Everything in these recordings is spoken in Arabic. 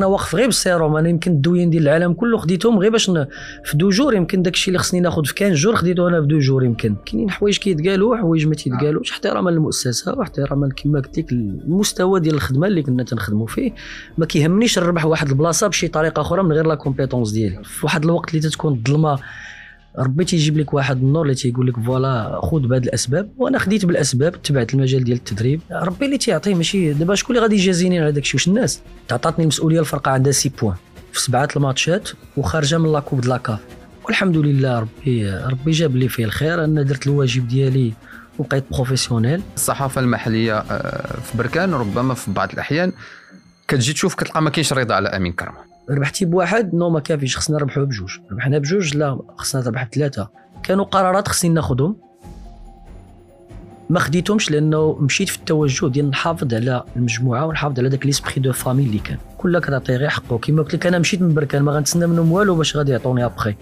انا واقف غير بالسيروم. انا يمكن الدويين ديال العالم كله خديتهم غير باش في 2 جور، يمكن داكشي اللي خصني ناخذ في 15 جور خديته انا في 2 جور. يمكن كاينين حوايج كيتقالوا وحوايج ما تيتقالوش، احتراما للمؤسسه واحتراما كما قلت لك المستوى ديال الخدمه اللي كنا تنخدموا فيه. ما كيهمنيش نربح واحد البلاصه بشي طريقه اخرى من غير لا كومبيتونس ديالي. في واحد الوقت اللي تتكون الظلمه ربي تيجيب لك واحد النور اللي تيقول لك فوالا خذ بهاد الاسباب، وانا خديت بالاسباب، تبعت المجال ديال التدريب. ربي اللي تيعطيه، ماشي دابا شكون اللي غادي يجازيني على داكشي. واش الناس تعطاتني المسؤوليه الفرقه عندها 6 بوين في 7 الماتشات وخارجه من لاكوب د لاكاف، والحمد لله ربي جاب لي فيه الخير. انا درت الواجب ديالي وبقيت بروفيسيونيل. الصحافه المحليه في بركان ربما في بعض الاحيان كتجي تشوف كتلقى ما كاينش رضا على امين كرمه. ربحتي بواحد نو ما كافيش، خصنا نربحوا بجوج. ربحنا بجوج، لا خصنا نربح بثلاثه. كانوا قرارات خصني ناخذهم ما خديتهمش، لانه مشيت في التوجه ديال نحافظ على المجموعه ونحافظ على داك ليسبري دو فامي اللي كان كلها كتعطي غير حقه. كما قلت لك انا مشيت من بركان ما غنتسنى منهم والو باش غادي يعطوني ابخي.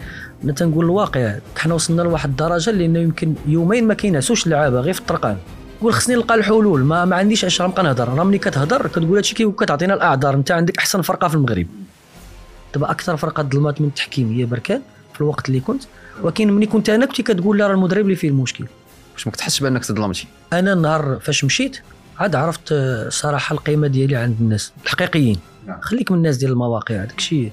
انا تنقول الواقع، حنا وصلنا لواحد الدرجه لانه يمكن يومين ما كينعسوش اللعابه غير في الطرقان. قول خصني نلقى الحلول، ما عنديش اش غنبقى نهضر. راه ملي كتهضر كتقول هادشي كي كتعطينا الاعذار. انت عندك احسن فرقه في المغرب، دابا اكثر فرقه ظلمات من التحكيم هي بركان في الوقت اللي كنت. ولكن ملي كنت انا كنت كتقول لا راه المدرب اللي فيه المشكل. واش ما كتحسش بانك تظلمتي؟ انا النهار فاش مشيت عاد عرفت صراحه القيمه ديالي عند الناس الحقيقيين. خليك من الناس ديال المواقع داكشي.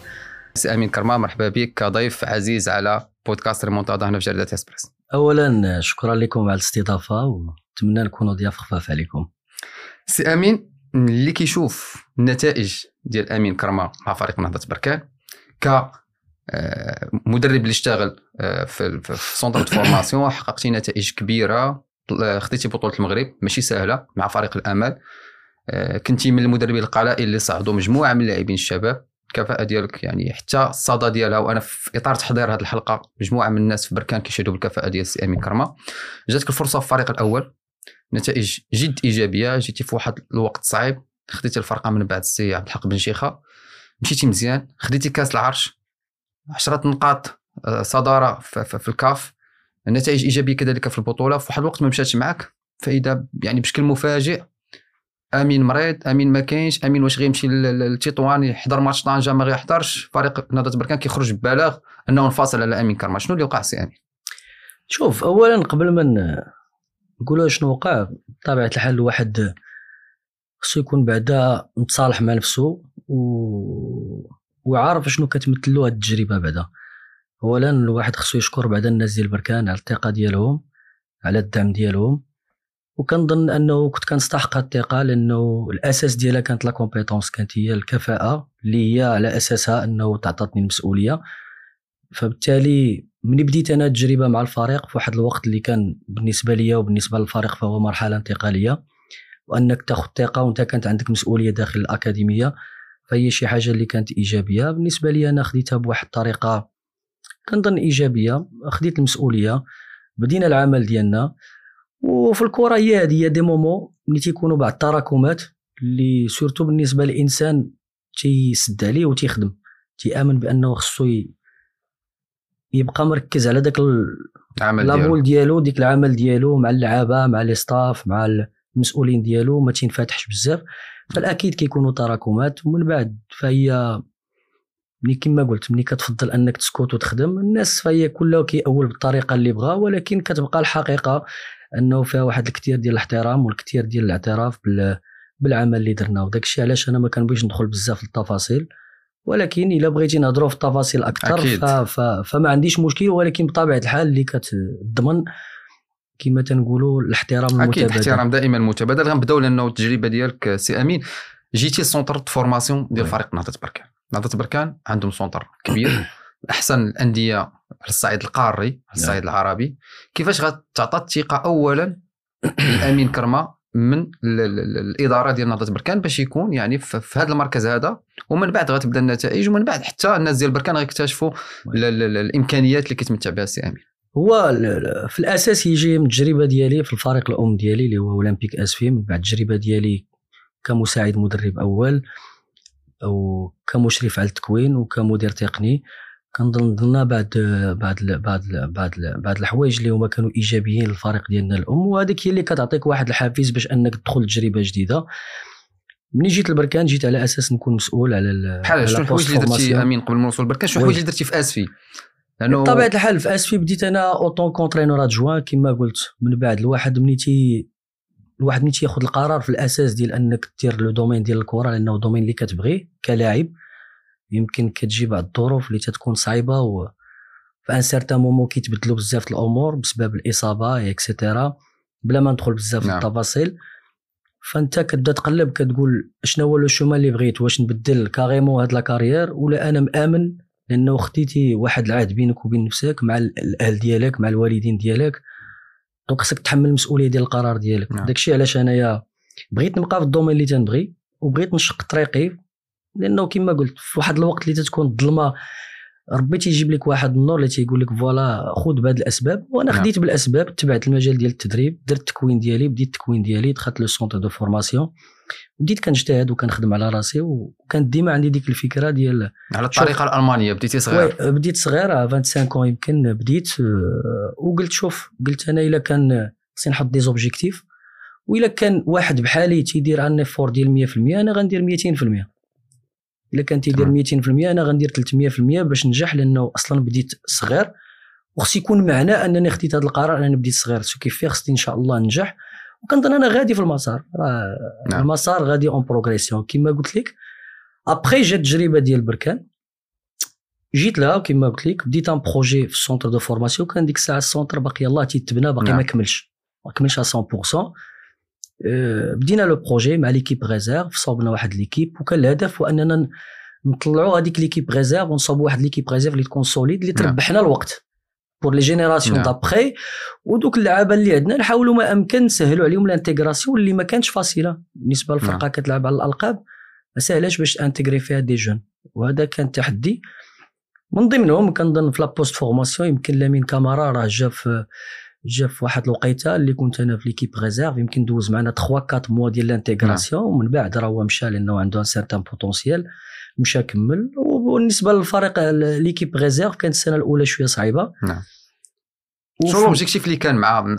سي امين كرمة، مرحبا بك كضيف عزيز على بودكاست ريمونتادا هنا في جريده اسبريس. اولا شكرا لكم على الاستضافه ونتمنى نكونوا ضياف خفاف عليكم. سي امين، اللي كيشوف النتائج ديال امين كرمة مع فريق نهضة بركان كمدرب اللي اشتغل في سونتر دو فورماسيون، حققتي نتائج كبيره، خديتي بطوله المغرب ماشي سهله مع فريق الامل، كنتي من المدربين القلائل اللي صعدوا مجموعه من اللاعبين الشباب. الكفاءه ديالك يعني حتى الصدى ديالها، وانا في اطار تحضير هذه الحلقه مجموعه من الناس في بركان كيشهدوا بالكفاءه ديال السي امين كرمة. جاتك الفرصه في الفريق الاول، نتائج جد ايجابيه، جيتي في واحد الوقت صعيب، خديتي الفرقه من بعد السي عبد الحق بن شيخة، مشيتي مزيان، خديتي كاس العرش، 10 نقاط صداره في الكاف، النتائج ايجابيه كذلك في البطوله. في واحد الوقت ما مشاتش معاك، فاذا يعني بشكل مفاجئ امين مريض، امين ما كاينش، امين واش غيمشي لتطوان يحضر ماتش طنجه ما غيحضرش، فريق نهضه بركان كيخرج ببلاغ انه انفصل على امين كرمة. شنو اللي وقع سي امين؟ شوف، اولا قبل ما نقولوا شنو وقع، بطبيعه الحال الواحد خصو يكون بعدا متصالح مع نفسه وعارف شنو كتمثل له هذه التجربه بعدا. اولا الواحد خصو يشكر بعدا الناس ديال بركان على الثقه ديالهم، على الدعم ديالهم، وكنظن انه كنت كنستحق هذه الثقه لانه الاساس ديالها كانت لا كومبيتونس، كانت هي الكفاءه اللي هي على اساسها انه تعطاتني المسؤوليه. فبالتالي ملي بديت انا التجربه مع الفريق في واحد الوقت اللي كان بالنسبه ليا وبالنسبه للفريق فهو مرحله انتقاليه، وانك تاخذ ثقه وانت كانت عندك مسؤوليه داخل الاكاديميه، فهي شي حاجه اللي كانت ايجابيه بالنسبه لي. انا خديتها بواحد الطريقه كنظن ايجابيه، خديت المسؤوليه، بدينا العمل ديالنا. وفي الكره هي هذه، هي دي مومون ملي تيكونوا بعض التراكمات اللي سورتو بالنسبه للانسان تيسد عليه وتيخدم، تيامن بانه خصو يبقى مركز على داك العمل ديالو، ديك العمل ديالو مع اللعابه، مع لي ستاف، مع المسؤولين ديالو، ما تينفتحش بزاف. فالاكيد كيكونوا تراكمات، ومن بعد فهي ملي كما قلت ملي كتفضل انك تسكت وتخدم الناس فهي كله كيأول بالطريقه اللي بغا، ولكن كتبقى الحقيقه انه فيها واحد الكثير ديال الاحترام والكثير ديال الاعتراف بالعمل اللي درنا. وداك الشيء علاش انا ما كنبغيش ندخل بزاف للتفاصيل، ولكن الا بغيتي نهضروا في التفاصيل اكثر فما عنديش مشكل، ولكن بطبيعه الحال اللي كتضمن كما تنقولوا الاحترام المتبادل. اكيد الاحترام دائما متبادل. غنبداو لانه التجربه ديالك سي امين، جيتي سونتر فورماسيون ديال فريق نهضه بركان. نهضه بركان عندهم سونتر كبير احسن الانديه على الصعيد القاري، على الصعيد العربي. كيفاش غتعطى الثقه اولا امين كرمة من الاداره ديال نهضه بركان باش يكون يعني في هذا المركز هذا، ومن بعد غتبدا النتائج، ومن بعد حتى الناس ديال بركان غيكتشفوا الامكانيات اللي كيتمتع بها سي امين؟ هو في الاساس يجي من التجربه ديالي في الفريق الام ديالي اللي هو اولمبيك اسفين، من بعد التجربه ديالي كمساعد مدرب اول او كمشرف على التكوين وكمدير تقني. كنظن بعد الحوايج اللي هما كانوا ايجابيين للفريق ديالنا الام، وهذيك هي اللي كتعطيك واحد الحافز باش انك تدخل تجربه جديده. ملي جيت لبركان جيت على اساس نكون مسؤول على بحال شنو الحوايج اللي درتي امين قبل ما نوصل لبركان؟ شنو الحوايج اللي درتي في اسفي؟ لانه بطبيعه الحال في اسفي بديت انا اوتون كونترينور ادجوان كما قلت. من بعد الواحد ملي تياخذ القرار في الاساس ديال انك دير لو دومين ديال الكره لانه دومين اللي كتبغيه كلاعب، يمكن كتجي بعض الظروف اللي تتكون صعيبه وفي ان سيرتان مومون كيتبدلوا بزاف الامور بسبب الاصابه اكسيتيرا، بلا ما ندخل بزاف في التفاصيل. فانت كتبدا تقلب كتقول شنو هو لو شومان اللي بغيت، واش نبدل كاريمون هاد لا كارير ولا انا مامن لانه خديتي واحد العهد بينك وبين نفسك مع الاهل ديالك مع الوالدين ديالك، دونك خصك تحمل المسؤوليه ديال القرار ديالك. داكشي علاش انايا بغيت نبقى في الدومين اللي تنبغي وبغيت نشق طريقي، لانه كما قلت في واحد الوقت اللي تتكون الظلمه ربي تيجيب لك واحد النور اللي تيقول لك فوالا خذ بهاد الاسباب. وانا خديت بالاسباب، تبعت المجال ديال التدريب، درت التكوين ديالي، بديت التكوين ديالي، دخلت لو سونتر دو فورماسيون، بديت كنجتهد وكنخدم على راسي، وكانت ديما عندي ديك الفكره ديال على الطريقه الالمانيه. بديتي صغير؟ بديت صغير 25 يمكن بديت، وقلت شوف، قلت انا الا كان خصني نحط دي زوبجيكتيف، والا كان واحد بحالي تيدير ان افور ديال 100% انا غندير 200%، الا كان تيدير 200% انا غندير 300% باش ننجح، لانه اصلا بديت صغير وخص يكون معنى انني خديت هذا القرار انني بديت صغير سو كيفاش خصني ان شاء الله ننجح. وكنظن انا غادي في المسار، المسار غادي اون بروغريسيون كما قلت لك. ابري جات التجربه ديال بركان، جيت لها كما قلت لك، بديت ان بروجي في السونتر دو فورماسيون، كان ديك الساعه السونتر باقي الله تيتبنى، باقي ما كملش 100%. بدينا لو بروجي مع ليكيب ريزيرف، صوبنا واحد ليكيب، وكان الهدف هو اننا نطلعوا هذيك ليكيب ريزيرف ونصوبوا واحد ليكيب ريزيرف اللي تكون سوليد، اللي تربحنا الوقت بور لي جينيراسيون دابري، ودوك اللعابه اللي عندنا نحاولوا ما امكن نسهلوا عليهم لانتيغراسيون اللي ما كانتش فاسيله بالنسبه للفرقه كتلعب على الالقاب، ما ساهلاش باش انتيغري فيها دي جون، وهذا كان تحدي. من ضمنهم كنظن في لابوست فورماسيون يمكن لامين كامارا راه جا في واحد الوقيته اللي كنت انا في ليكيب ريزيرف، يمكن دوز معنا 3-4 موا ديال لانتيغراسيون، ومن بعد راه هو مشى لانه عنده ان سيرتان بوتونسيال، مشى كمل. وبالنسبه للفريق ليكيب ريزيرف كانت السنه الاولى شويه صعيبه. نعم. شنو الاوبجيكتيف اللي كان مع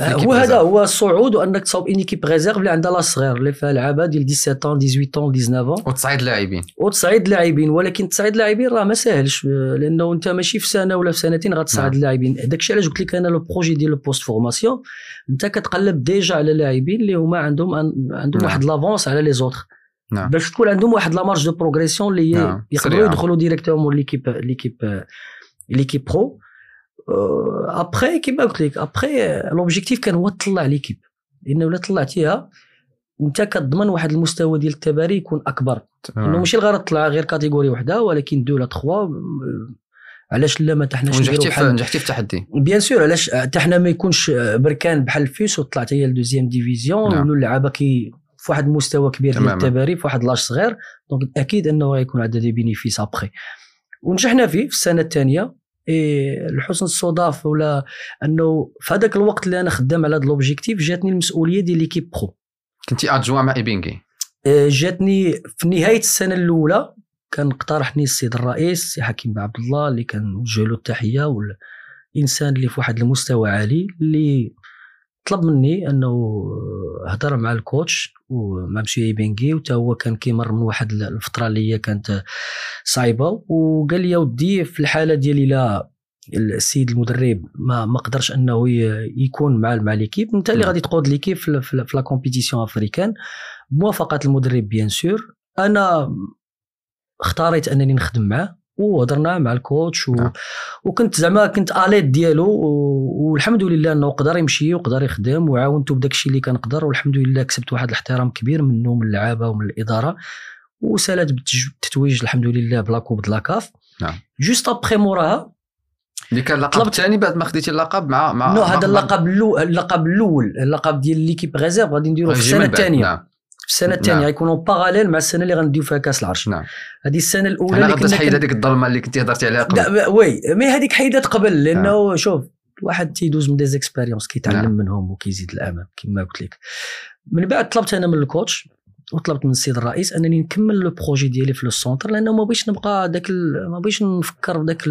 هو هذا، هو الصعود وانك تصاوب ان ليكيب ريزيرف اللي عندها لا صغير اللي فيها لعابه ديال 17 18 19 وتصعيد لاعبين، ولكن تصعيد لاعبين راه ما ساهلش، لانه انت ماشي في سنه ولا في سنتين غتصعد اللاعبين. داكشي علاش قلت لك انا لو بروجي ديال لو بوست فورماسيون انت كتقلب ديجا على لاعبين اللي هما عندهم واحد لافونس على لي زوتر، باش تكون عندهم واحد لا مارج دو بروغريسيون اللي يقدروا يدخلوا ديريكتومون ليكيب برو. ابري كيما قلت لك، ابري لوبجيكتيف كان هو تطلع ليكيب، لانه الا طلعتيها انت كتضمن واحد المستوى ديال التباري يكون اكبر، لانه ماشي الغرض تطلع غير كاتيجوري وحده ولكن دو لا تخوا. علاش لا ما تحناش نجحتي في التحدي بيان سور، علاش حتى حنا ما يكونش بركان بحال الفيس وطلعت هي لدوزيام ديفيزيون ولا اللعابه كي في واحد المستوى كبير ديال التباري في واحد لاش صغير، دونك اكيد انه غيكون عندها دي بينيفيس ابري. ونجحنا فيه في السنه الثانيه، الحسن الصدف ولا انه في هذاك الوقت اللي انا خدام على هذا لوبجيكتيف جاتني المسؤوليه ديال ليكيب برو. كنتي ادجوان مع ايبينغي؟ جاتني في نهايه السنه الاولى، كان اقترحني السيد الرئيس سي حكيم بعبد الله اللي كنوجه له التحيه، والانسان اللي في واحد المستوى عالي، اللي طلب مني انه هضر مع الكوتش ومع مسيو ايبينغي، وتا هو كان كيمر من واحد الفتره اللي كانت صعيبه، وقال لي يا ودي في الحاله ديالي لا السيد المدرب ما قدرش انه يكون مع ليكيب، انت اللي غادي تقود ليكيب في لا كومبيتيسيون افريكان بموافقه المدرب بيان سور. انا اختاريت انني نخدم معه، وهضرنا مع الكوتش وكنت زعما كنت اليت ديالو، والحمد لله انه قدر يمشي وقدر يخدم، وعاونته بداك الشيء اللي كنقدر، والحمد لله كسبت واحد الاحترام كبير منه من اللعابه ومن الاداره، وسالت بالتتويج الحمد لله بلا كوب دلا كاف. نعم. جوست ابري موراها اللي كان اللقب الثاني بعد ما خديتي اللقب مع هذا اللقب ديال ليكيب ريزيرف غادي نديروه في السنه الثانيه. في السنه الثانيه غيكونوا باراليل مع السنه اللي غنديو فيها كاس العرش. نعم. هذه السنه الاولى اللي كنا حيد هذيك الظلمه اللي كنتي هضرتي عليها قبل، وي مي هذيك حيدات قبل، لانه شوف الواحد تيدوز من ديزيكسبيريونس كيتعلم منهم وكيزيد الامام كما قلت لك. من بعد طلبت انا من الكوتش وطلبت من السيد الرئيس انني نكمل لو بروجي ديالي في لو سونتر، لانه ما بغيتش نبقى داك ما بغيتش نفكر في داك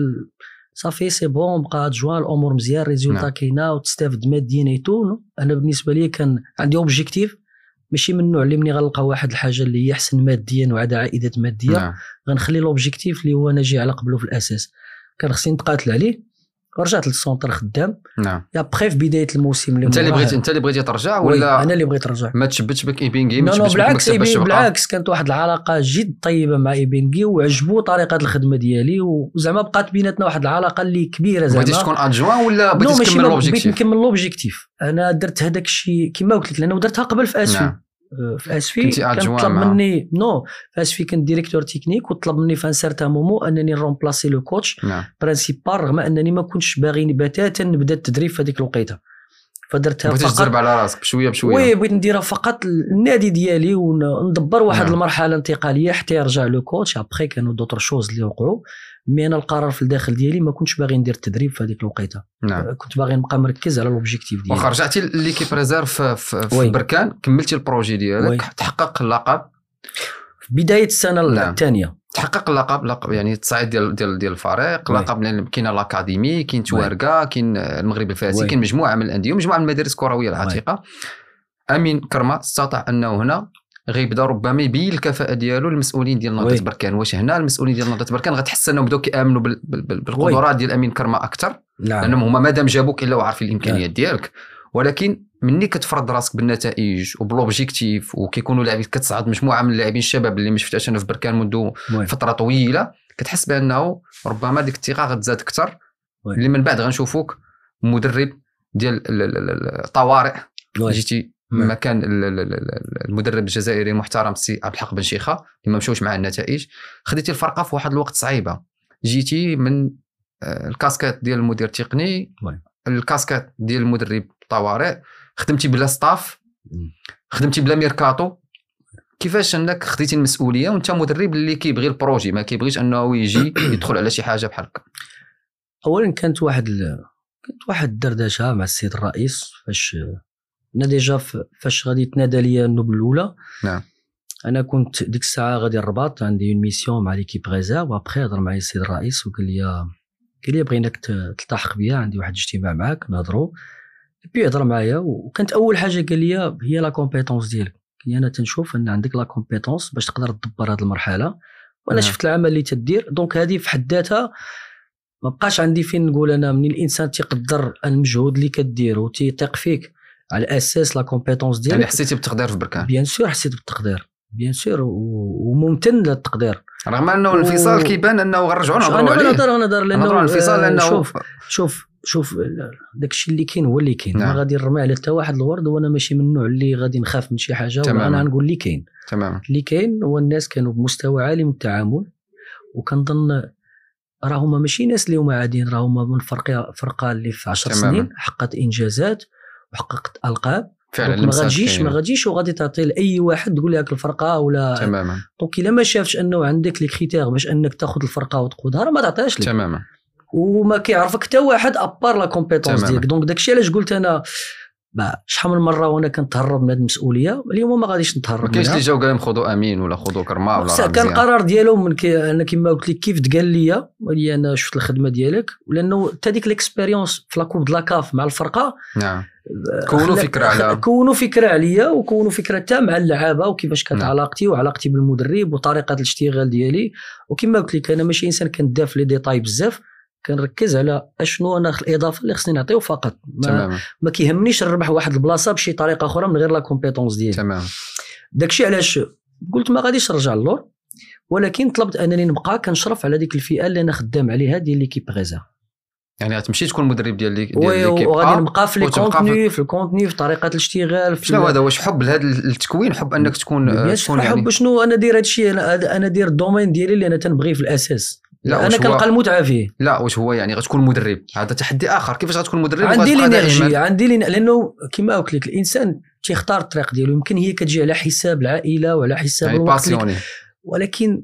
صافي سي بون بقى جوا الامور مزيان ريزولتا كاينه وتستافد ماديا ايتو. انا بالنسبه لي كان عندي اوبجيكتيف ماشي من النوع اللي ملي غنلقى واحد الحاجه اللي هي احسن ماديا وعاد عائدات ماديه غنخلي لوبجيكتيف اللي هو انا جاي على قبله في الاساس. كان خصني نتقاتل عليه ورجعت للسونتر خدام. ابخي في بدايه الموسم اللي انت اللي بغيتي ترجع ولا انا اللي بغيت نرجع؟ ما تشبتش بك ايبينغي؟ بالعكس كانت واحد العلاقه جد طيبه مع ايبينغي وعجبو طريقه الخدمه ديالي وزعما بقات بيناتنا واحد العلاقه اللي كبيره. زعما بغيتي تكون ادجوان ولا بغيتي تكمل لوبجيكتيف؟ بغيت نكمل لوبجيكتيف. انا درت هذاك الشيء كما قلت لك لانه درتها قبل في اسفين. في اسفين كان طلب مني في اسفين كنت ديريكتور تكنيك وطلب مني في ان سيرتان مومون انني نرومبلاسي لو كوتش برينسيبال رغم انني ما كنتش باغي بتاتا نبدا التدريب في هذيك الوقيته. فدرتها فقط باش تجرب على راسك بشويه بشويه. وي بغيت نديرها فقط النادي ديالي وندبر واحد المرحله انتقاليه حتى يرجع لو كوتش. ابخي كانوا دوطر شوز اللي وقعوا مي انا القرار في الداخل ديالي ما كنتش باغي ندير التدريب في هذيك الوقيته. كنت باغي نبقى مركز على لوبجيكتيف ديالي. واخا رجعتي ليكيب ريزيرف في بركان كملتي البروجي ديالك تحقق اللقب في بدايه السنه الثانيه. تحقق اللقب يعني التصعيد ديال الفريق. لقب لان كاين الاكاديمي كاين تواركا كاين المغرب الفاسي كاين مجموعه من الانديه ومجموعه من المدارس الكرويه العتيقه. امين كرمة استطاع انه هنا غيبدا ربما يبين الكفاءه ديالو المسؤولين ديال نهضة بركان. واش هنا المسؤولين ديال نهضة بركان غتحس انهم بداو كيامنوا بالقدرات ديال امين كرمة اكثر لانهم هما مادام جابوك الا وعارفين الامكانيات ديالك. ولكن مني كتفرض راسك بالنتائج وبلوبجيكتيف وكيكونوا لاعبين كتصعد مجموعه من اللاعبين الشباب اللي ما شفتهاش انا في بركان منذ فتره طويله كتحس بانه ربما ديك الثقه غتزاد اكثر اللي من بعد غنشوفوك مدرب ديال الطوارئ. جيتي مكان المدرب الجزائري المحترم السي عبد الحق بن شيخة اللي ما مشاوش مع النتائج. خديتي الفرقه في واحد الوقت صعيبه. جيتي من الكاسكات ديال المدير التقني الكاسكات ديال المدرب الطوارئ. خدمتي بلا ستاف خدمتي بلا ميركاتو. كيفاش انك خديتي المسؤوليه وانت مدرب اللي كيبغي البروجي ما كيبغيش انه يجي يدخل على شي حاجه بحال هكا؟ اولا كانت واحد الدردشه مع السيد الرئيس فاش انا ديجا فاش غادي يتنادى ليا النوبل الاولى. انا كنت ديك الساعه غادي الرباط عندي اون ميسيون مع ليكيب غيزا. وابخي هضر معايا السيد الرئيس وقال لي بغيناك تلتحق بيا عندي واحد الاجتماع معاك نهضروا. بي هضر معايا وكانت اول حاجه قال لي هي لا كومبيتونس ديالك. انا تنشوف ان عندك لا كومبيتونس باش تقدر تدبر هذه المرحله وانا شفت العمل اللي تدير. دونك هذه في حد ذاتها ما بقاش عندي فين نقول انا. منين الانسان تيقدر المجهود اللي كدير وتيثق فيك على اساس لا كومبيتونس ديالك. يعني حسيتي بالتقدير في بركان؟ بيان سور حسيت بالتقدير بيان سور وممتن للتقدير رغم انه الانفصال كيبان انه غنرجعوا نهضروا عليه. انا نهضر لانه الانفصال لانه شوف داكشي اللي كاين هو اللي كاين. ما غادي نرمي على حتى واحد الورد وانا ماشي من النوع اللي غادي نخاف من شي حاجه. انا نقول اللي كاين تمام. اللي كاين هو الناس كانوا بمستوى عالي من التعامل وكنظن راهما ماشي ناس اللي هما عاديين. راهما من فرقه اللي في 10 سنين حققت انجازات وحققت القاب فعلا. ما غاديش وغادي تعطي لاي واحد تقول لك الفرقه ولا تماما. دونك الا ما شافش انه عندك لي كريتير باش انك تاخذ الفرقه وتقودها راه ما تعطيهاش لك تماما. وما كيعرفك حتى واحد ابار لا كومبيتونس ديالك. دونك داكشي علاش قلت انا شحال من مره وانا كنتهرب من هذه المسؤوليه. اليوم ما غاديش نتهرب منها. ما كاينش اللي جاو قال لهم خذوا امين ولا خذوا كرمه ولا كان قرار ديالهم. انا كما قلت لك كيف تقال لي انا شفت الخدمه ديالك لانه حتى ديك الاكسبيريونس في لاكوب دو لاكاف مع الفرقه كونوا فكره عليا وكونوا فكره حتى مع اللعابه وكيفاش كانت علاقتي بالمدرب وطريقه الاشتغال ديالي. وكما قلت لك انا ماشي انسان كندافع في لي ديتاي بزاف. كنركز على اشنو انا الاضافه اللي خصني نعطيو فقط. ما كيهمنيش نربح واحد البلاصه بشي طريقه اخرى من غير لا كومبيتونس ديالي تمام. داكشي علاش قلت ما غاديش نرجع للور ولكن طلبت انني نبقى كنشرف على ديك الفئه اللي انا خدام عليها ديال ليكيب غيزا. يعني غتمشي تكون المدرب ديال ليكيب وغادي نبقى في الكونتوني في طريقه الاشتغال. شنو هذا؟ واش حب لهذا التكوين؟ حب انك تكون يعني حب شنو؟ انا داير هادشي. انا داير الدومين ديالي اللي انا تنبغيه في الاساس. لا انا كنلقى المتعه فيه. لا واش هو يعني غتكون مدرب؟ هذا تحدي اخر. كيفاش غتكون مدرب؟ عندي لينيرجي لانه كما قلت لك الانسان تيختار الطريق ديالو. يمكن هي كتجي على حساب العائله وعلى حساب الوقت ولكن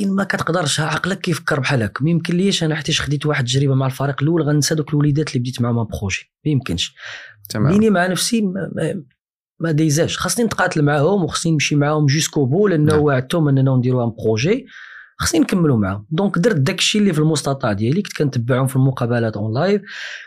ما كتقدرش عقلك كيفكر بحال هكا. ما يمكن ليش انا حتى خديت واحد التجربه مع الفريق الاول غنسى دوك الوليدات اللي بديت معاهم بروجي. ما يمكنش بيني مع نفسي ما دايزاش. خاصني نتقاتل معاهم وخاصني نمشي معاهم جوسكو بو لانه وعدتهم اننا نديروها بروجي خصني نكملوا معاهم. دونك درت داكشي اللي في المستطاع ديالي، كنت كنتبعهم في المقابلات اون لايف،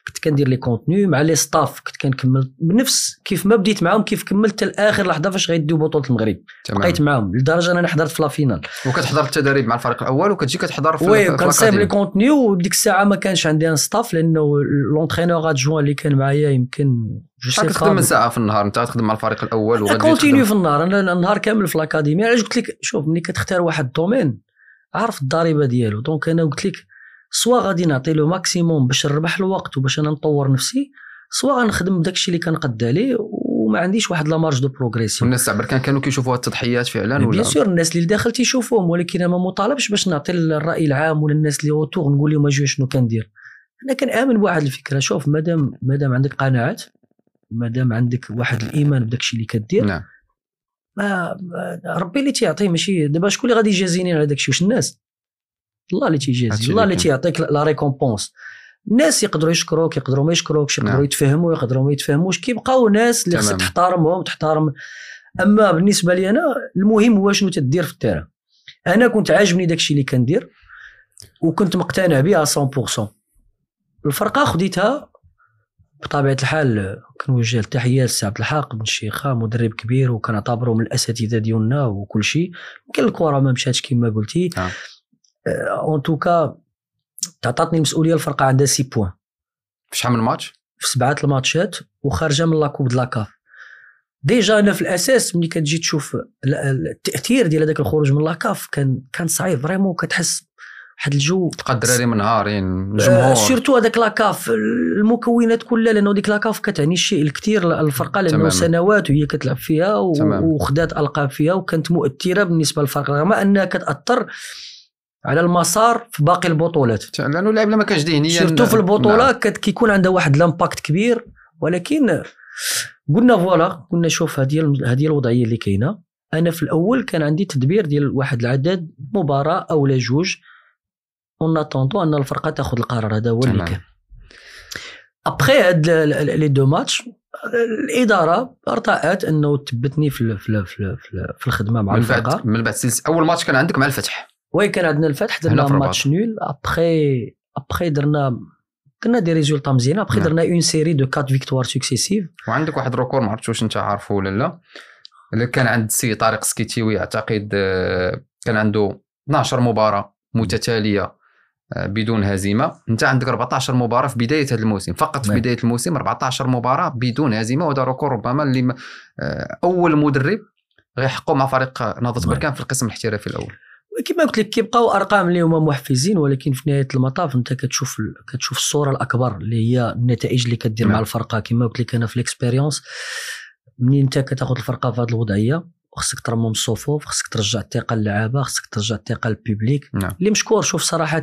كنت كندير لي كونتوني مع لي ستاف، كنت كنكمل بنفس كيف ما بديت معاهم كيف كملت لاخر لحظه فاش غيديو بطوله المغرب. بقيت معاهم لدرجه انا حضرت في لا فينال. وكتحضر التدريب مع الفريق الاول وكتجي كتحضر في الفريق الاول. وي كنصايب لي كونتوني، وديك الساعه ما كانش عندي ان ستاف لانه لونترينور ادجوان اللي كان معايا يمكن شحال كتخدم من ساعه في النهار انت تخدم مع الفريق الاول وغادي كونتينيو في النهار. انا النهار كامل في الاكاديميه. علاش قلت لك شوف ملي كتختار واحد الدومين عارف الضريبه ديالو، دونك انا قلت لك سوا غادي نعطي له ماكسيموم باش نربح الوقت وباش انا نطور نفسي، سوا غنخدم بداك الشيء اللي كنقد عليه وما عنديش واحد لا مارج دو بروغريسيون. الناس تاع بركان كانوا كيشوفوا هاد التضحيات فعلا ولا؟ بيان سور الناس اللي داخل تيشوفوهم، ولكن انا ما مطالبش باش نعطي الراي العام ولا الناس اللي اوتور نقول لهم اجي شنو كندير. انا كنامن بواحد الفكره، شوف مادام عندك قناعات، مادام عندك واحد الايمان بداك الشيء اللي كدير، نعم ربي اللي تيعطيه، ماشي دابا شكون اللي غادي يجازيني على داكشي؟ واش الناس؟ الله اللي تيجازي، الله اللي تيعطيك لا ريكومبونس. الناس يقدروا يشكروك، يقدروا ما يشكروكش، يقدروا يتفهموا، يقدروا ما يتفهموش، كيبقاو ناس اللي خصك تحترمهم تحترم. اما بالنسبه لي انا المهم هو شنو تدير في التيران. انا كنت عاجبني داكشي اللي كندير وكنت مقتنع بها 100%. الفرقه خديتها بطبيعه الحال. كنوجه التحيه لسي عبد الحق بن شيخة، مدرب كبير وكنعتبرو من الاساتذه ديالنا وكل شيء. يمكن الكره ما مشاتش كما قلتي اون توكا تعطاتني المسؤوليه. الفرقه عندها 6 بوان في شحال من ماتش؟ في 7 الماتشات وخارجه من لاكوب د لاكاف. ديجا انا في الاساس ملي كتجي تشوف التاثير ديال هذاك الخروج من لاكاف كان صعيب فريمون. كتحس واحد الجو تبقى الدراري من نهارين الجمهور سيرتو هذاك لاكاف المكونات كلها، لانه ديك لاكاف كتعني الشيء الكثير للفرقه لانه سنوات وهي كتلعب فيها وخدات القاب فيها وكانت مؤثره بالنسبه للفرقه رغم انها كتاثر على المسار في باقي البطولات. لانه اللاعب لما كانش ذهنيا سيرتو في البطوله كيكون عنده واحد الامباكت كبير. ولكن قلنا فوالا قلنا شوف هذه الوضعيه اللي كاينه. انا في الاول كان عندي تدبير ديال واحد العدد مباراه او لا جوج ونطونطو ان الفرقه تاخذ القرار. هذا هو اللي كان ابخي هاد لي دو ماتش. الاداره ارتأت انه تثبتني في الخدمه مع الفرقه. من بعد اول ماتش كان عندك مع الفتح؟ وي كان عندنا الفتح، درنا ماتش نول. ابخي درنا دي ريزولطا مزيان. ابخي درنا اون سيري دو 4 فيكتوار سكسيسيف. وعندك واحد ريكور ما عرفتش واش انت عارفه ولا لا، اللي كان عند السي طارق سكيتيوي اعتقد كان عنده 12 مباراه متتاليه بدون هزيمه. انت عندك 14 مباراه في بدايه هذا الموسم فقط. في بدايه الموسم 14 مباراه بدون هزيمه، وهذا ركور ربما اللي اول مدرب غيحققوا مع فريق نهضه بركان في القسم الاحترافي الاول. كما قلت لك كيبقاو ارقام اللي هما محفزين، ولكن في نهايه المطاف انت كتشوف الصوره الاكبر اللي هي النتائج اللي كدير مع الفرقه. كما قلت لك انا في الاكسبيريونس منين انت كتاخذ الفرقه في هذه الوضعيه خصك ترمم الصفوف، خصك ترجع الثقه للعابه، خصك ترجع الثقه للبوبليك. اللي مشكور شوف صراحه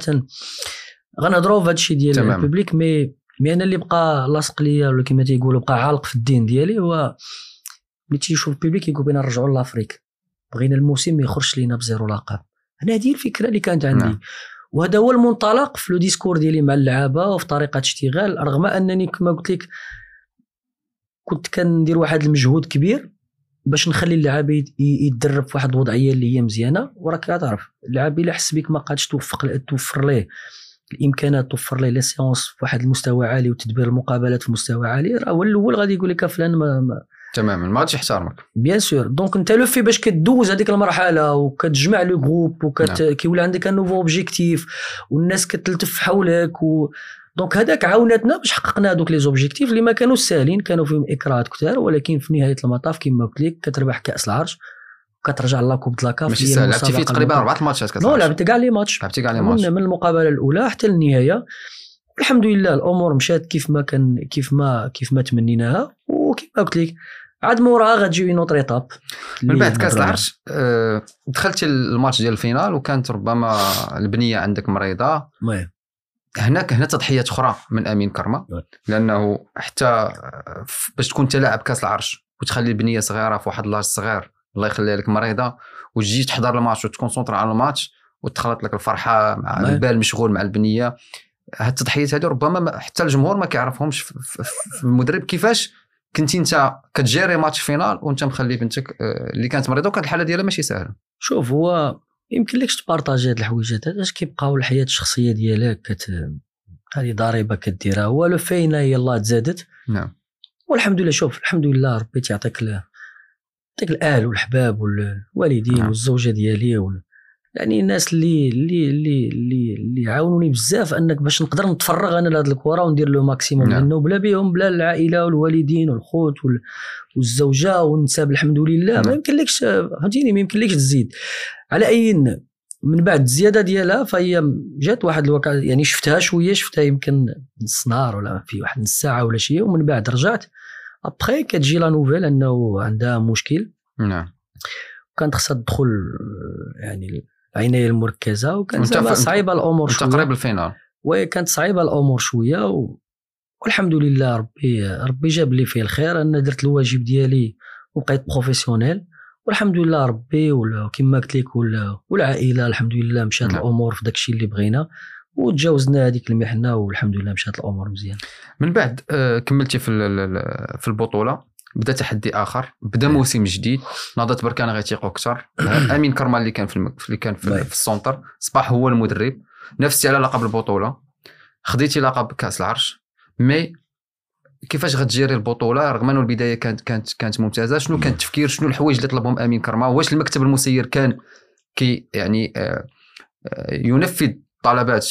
غنهضروا في هذا الشيء ديال البوبليك مي انا اللي بقى لاصق ليا ولا كما تيقولوا بقى عالق في الدين ديالي هو ملي تيشوف البوبليك يقول بينا نرجعوا لافريك، بغينا الموسم ما يخرجش لينا بزيرو لاقه. انا هذه الفكره اللي كانت عندي وهذا هو المنطلق في لو ديسكور ديالي مع اللعابه وفي طريقه اشتغال. رغم انني كما قلت لك كنت كندير واحد المجهود كبير باش نخلي اللاعب يتدرب في واحد الوضعيه اللي هي مزيانه. وراك كتعرف اللاعب الا حس بك ما قادش توفر ليه الامكانات، توفر ليه لي سيونس في واحد المستوى عالي وتدبير المقابلات في مستوى عالي، راه هو الاول غادي يقول لك فلان تماما ما غاديش يحترمك. بيان سور دونك انت لو في باش كدوز هذيك المرحله وكتجمع لو جروب وكيولي عندك ان نوفو اوبجيكتيف والناس كتلتف حولك دونك هذاك عاوناتنا باش حققنا هذوك لي زوبجيكتيف اللي ما كانوش ساهلين، كانوا فيهم اكراهات كثار. ولكن في نهايه المطاف كما قلت لك كتربح كاس العرش وكترجع للاكوب د لاكاف. ماشي ساهل، لعبتي فيه تقريبا 4 ماتشات كتلعب. لعبت كاع لي ماتش، من المقابله الاولى حتى النهايه. الحمد لله الامور مشات كيف ما تمنيناها. وكما قلت لك عاد موراها غتجي اون اوتر ايتاب من بعد كاس العرش. دخلتي الماتش ديال الفينال وكانت ربما البنيه عندك مريضه. هنا تضحيات اخرى من امين كرمة، لانه حتى باش تكون تلاعب كاس العرش وتخلي البنيه صغيره في واحد لاج صغير الله يخليها لك مريضه وتجي تحضر الماتش وتكونسونطر على الماتش وتخلط لك الفرحه مع البال مشغول مع البنيه. هاد التضحيات هادو ربما حتى الجمهور ما كيعرفهمش في المدرب. كيفاش كنتي انت كتجيري ماتش فينال وانت مخلي بنتك اللي كانت مريضه وكانت الحاله ديالها ماشي سهله؟ شوف هو يمكن لكش تبارطاجي هاد الحويجات علاش كيبقاو الحياه الشخصيه ديالك هذه ضريبه كديرها والو فينا يلاه تزادت. نعم والحمد لله. شوف الحمد لله ربي تيعطيك الاهل والحباب والوالدين والزوجه ديالي يعني الناس اللي عاونوني بزاف انك باش نقدر نتفرغ انا لهاد الكره وندير لو ماكسيموم لانه بلا بهم بلا العائله والوالدين والخوت والزوجه والنساب الحمد لله ما يمكنلكش فهمتيني ما يمكنلكش تزيد على اين من بعد الزياده ديالها فهي جات واحد الوقت يعني شفتها شويه شفتها يمكن نص نهار ولا في واحد نص ساعه ولا شيء ومن بعد رجعت ابخي كتجي لا نوفيل انه عندها مشكل. نعم وكانت خصها تدخل يعني العنايه المركزه وكان صعيبه الامور شويه تقريبا الفينال وكانت صعيبه الامور شويه والحمد لله ربي جاب لي فيه الخير ان درت الواجب ديالي وبقيت بروفيسيونيل والحمد لله ربي وكما قلت لك والعائله الحمد لله مشات الامور في داكشي اللي بغينا وتجاوزنا هذيك المحنه والحمد لله مشات الامور مزيان. من بعد كملتي في البطوله بدا تحدي اخر بدا موسم جديد نهضة بركان غيتيقوا اكثر امين كرمة اللي كان في السونتر صباح هو المدرب نفسي على لقب البطوله خديتي لقب كاس العرش مي كيفاش غتجيري البطوله رغم انه البدايه كانت ممتازه شنو كان التفكير شنو الحوايج اللي طلبهم امين كرمة واش المكتب المسير كان كي يعني ينفذ طلبات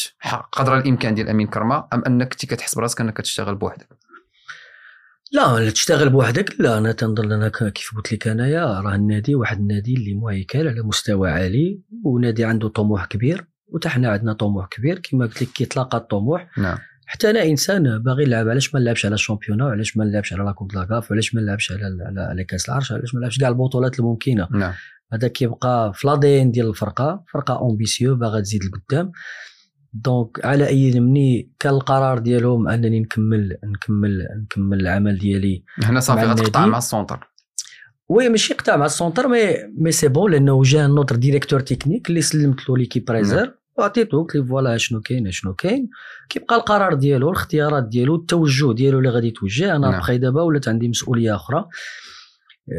قدر الامكان ديال امين كرمة ام انك كنتي كتحس براسك انك تشتغل بوحدك؟ لا تشتغل بوحدك لا انا تنظن انا كيف قلت لك انايا راه النادي واحد النادي اللي مهيكل على مستوى عالي ونادي عنده طموح كبير وتا حنا عندنا طموح كبير كما قلت لك كيتلاقى الطموح. نعم حتى انا انسان باغي نلعب علاش ما نلعبش على الشامبيونا علاش ما نلعبش على لا كوب دو لاكاف علاش ما نلعبش على كاس العرش علاش ما نلعبش كاع البطولات الممكنه. نعم هذا كيبقى في لادين ديال الفرقه فرقه امبيسيو باغا تزيد لقدام دونك على اي مني كان القرار ديالهم انني نكمل العمل ديالي هنا صافي غتقطع مع السونتر وي ماشي قطع مع السونتر مي سي بون لانه جا نوتر ديريكتور تكنيك اللي سلمت له ليكيب بريزير وعطيته قلت لي فوالا شنو كاين كيبقى القرار ديالو الاختيارات ديالو التوجه ديالو اللي غادي يتوجه انا بقى دابا ولات عندي مسؤوليه اخرى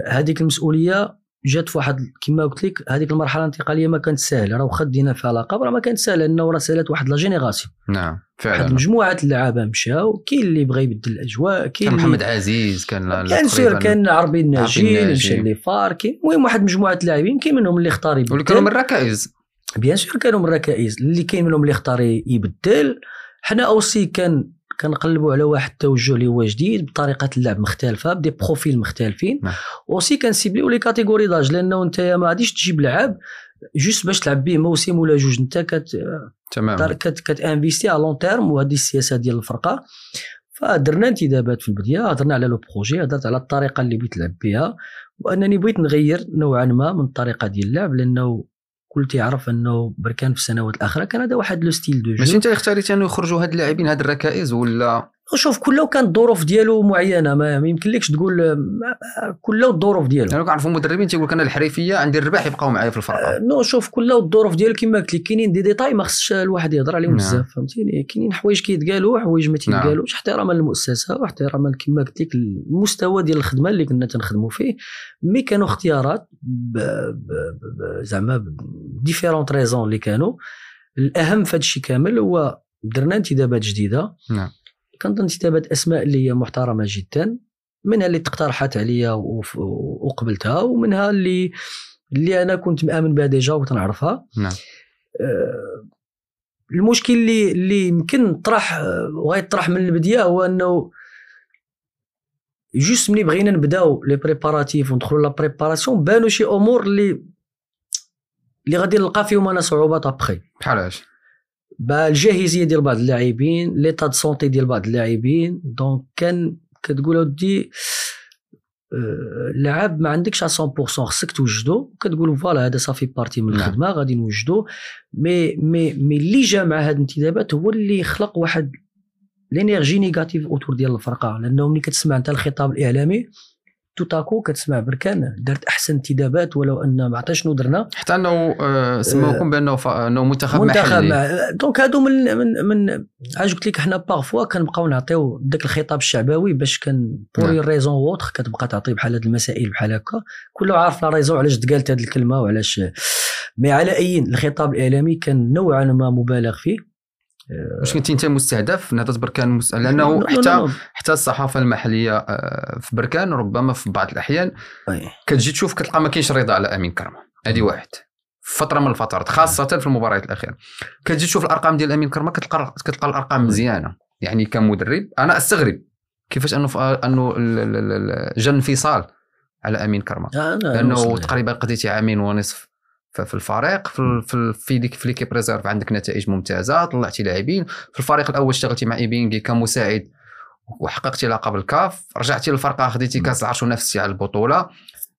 هذيك المسؤوليه جات في واحد كما قلت لك هذيك المرحله الانتقاليه ما كانت سهله راه واخا دينا فيها لقب راه ما كانت سهله لانه راه سالات واحد لا جينيراسيون. نعم فعلا واحد مجموعه اللعابه مشاو كاين اللي بغى يبدل الاجواء كاين محمد عزيز كان سير كان عربي الناجي مشى لي فار كاين المهم واحد مجموعه اللاعبين كاين منهم اللي اختار يبدل كانوا من الركائز بيان سور كانوا من الركائز اللي كاين منهم اللي اختار يبدل حنا اوسي كنقلبوا على واحد التوجه اللي هو جديد بطريقه اللعب مختلفه بدي بروفيل مختلفين اوسي كنسيبليو لي كاتيجوري داج لانه انت ما غاديش تجيب لعاب جوست باش تلعب به موسم ولا جوج انت كتانفيستي على لون تيرم وهذه السياسه ديال الفرقه فدرنا انتدابات في البدايه هضرنا على لو بروجي هضرت على الطريقه اللي بغيت نلعب بها وانني بغيت نغير نوعا ما من الطريقه ديال اللعب لانه كل تيعرف انه بركان في السنوات الاخيره كان هذا واحد لو ستيل دو جو ماشي انت اللي اختاريتي انه يخرجوا هاد اللاعبين هاد الركائز ولا شوف كله كانت الظروف ديالو معينه ما يمكنلكش تقول كله الظروف ديالو يعني كنعرفوا مدربين تيقول لك انا الحريفيه عندي الرباح يبقاو معايا في الفرقه نو شوف كله الظروف ديالو كما قلت لك كاينين دي ديتاي ما خصش الواحد يهضر عليهم بزاف فهمتيني كاينين حوايج كيتقالوا حوايج ما تيتقالوش احتراما للمؤسسه واحتراما كما قلت لك المستوى ديال الخدمه اللي كنا تنخدموا فيه مي كانوا اختيارات زعما ديفيرونت ريزون اللي كانوا الاهم في هذا الشيء كامل هو درنا انتدابات جديده. نعم كانت انتدابات اسماء اللي هي محترمه جدا منها اللي تقترحت عليا وقبلتها ومنها اللي انا كنت مآمن بها ديجا وتنعرفها. نعم المشكل اللي يمكن طرح وغيطرح من البدايه هو انه جوست ملي بغينا نبداو لي بريباراتيف وندخلوا لا بريباراسيون بانوا شي امور اللي غادي نلقى فيهم انا صعوبات ابخي بحال هاش بالجاهزيه ديال بعض اللاعبين ليطا دو سونتي ديال بعض اللاعبين دونك كان كتقول اودي اللاعب ما عندكش 100% خصك توجدو كتقول فوالا هذا صافي بارتي من الخدمه غادي نوجدو مي اللي جا مع هاد الانتدابات هو اللي خلق واحد لينيرجي نيجاتيف اوتور ديال الفرقه لانه ملي كتسمع انت الخطاب الاعلامي توتاكو كتسمع بركان دارت احسن انتدابات ولو ان ما عطا شنو درنا حتى انه سموكم بانه منتخب محلي دونك هادو من عاج قلت لك حنا بارفوا كنبقاو نعطيو داك الخطاب الشعبوي باش كان بوري ريزون ووتر كتبقى تعطي بحال هاد المسائل بحال هكا كله عارف لا ريزون علاش تقالت هاد الكلمه وعلاش ما على أي الخطاب الإعلامي كان نوعا ما مبالغ فيه. واش كنتي انت مستهدف نهضة بركان لانه حتى الصحافه المحليه في بركان ربما في بعض الاحيان كتجي تشوف كتلقى ما كاينش رضا على امين كرمة. هذه واحد فتره من الفترات خاصه في المباريات الاخيره كتجي تشوف الارقام ديال امين كرمة كتلقى الارقام مزيانه. يعني كمدرب انا استغرب كيفاش انه جا انفصال على امين كرمة لانه تقريبا قضيتي عامين ونصف في الفريق في ليكيب ريزيرف عندك نتائج ممتازه طلعتي لاعبين في الفريق الاول اشتغلتي مع ايبينغي كمساعد وحققتي لقب الكاف رجعتي للفرقه خديتي كاس العرش ونفستي على البطوله.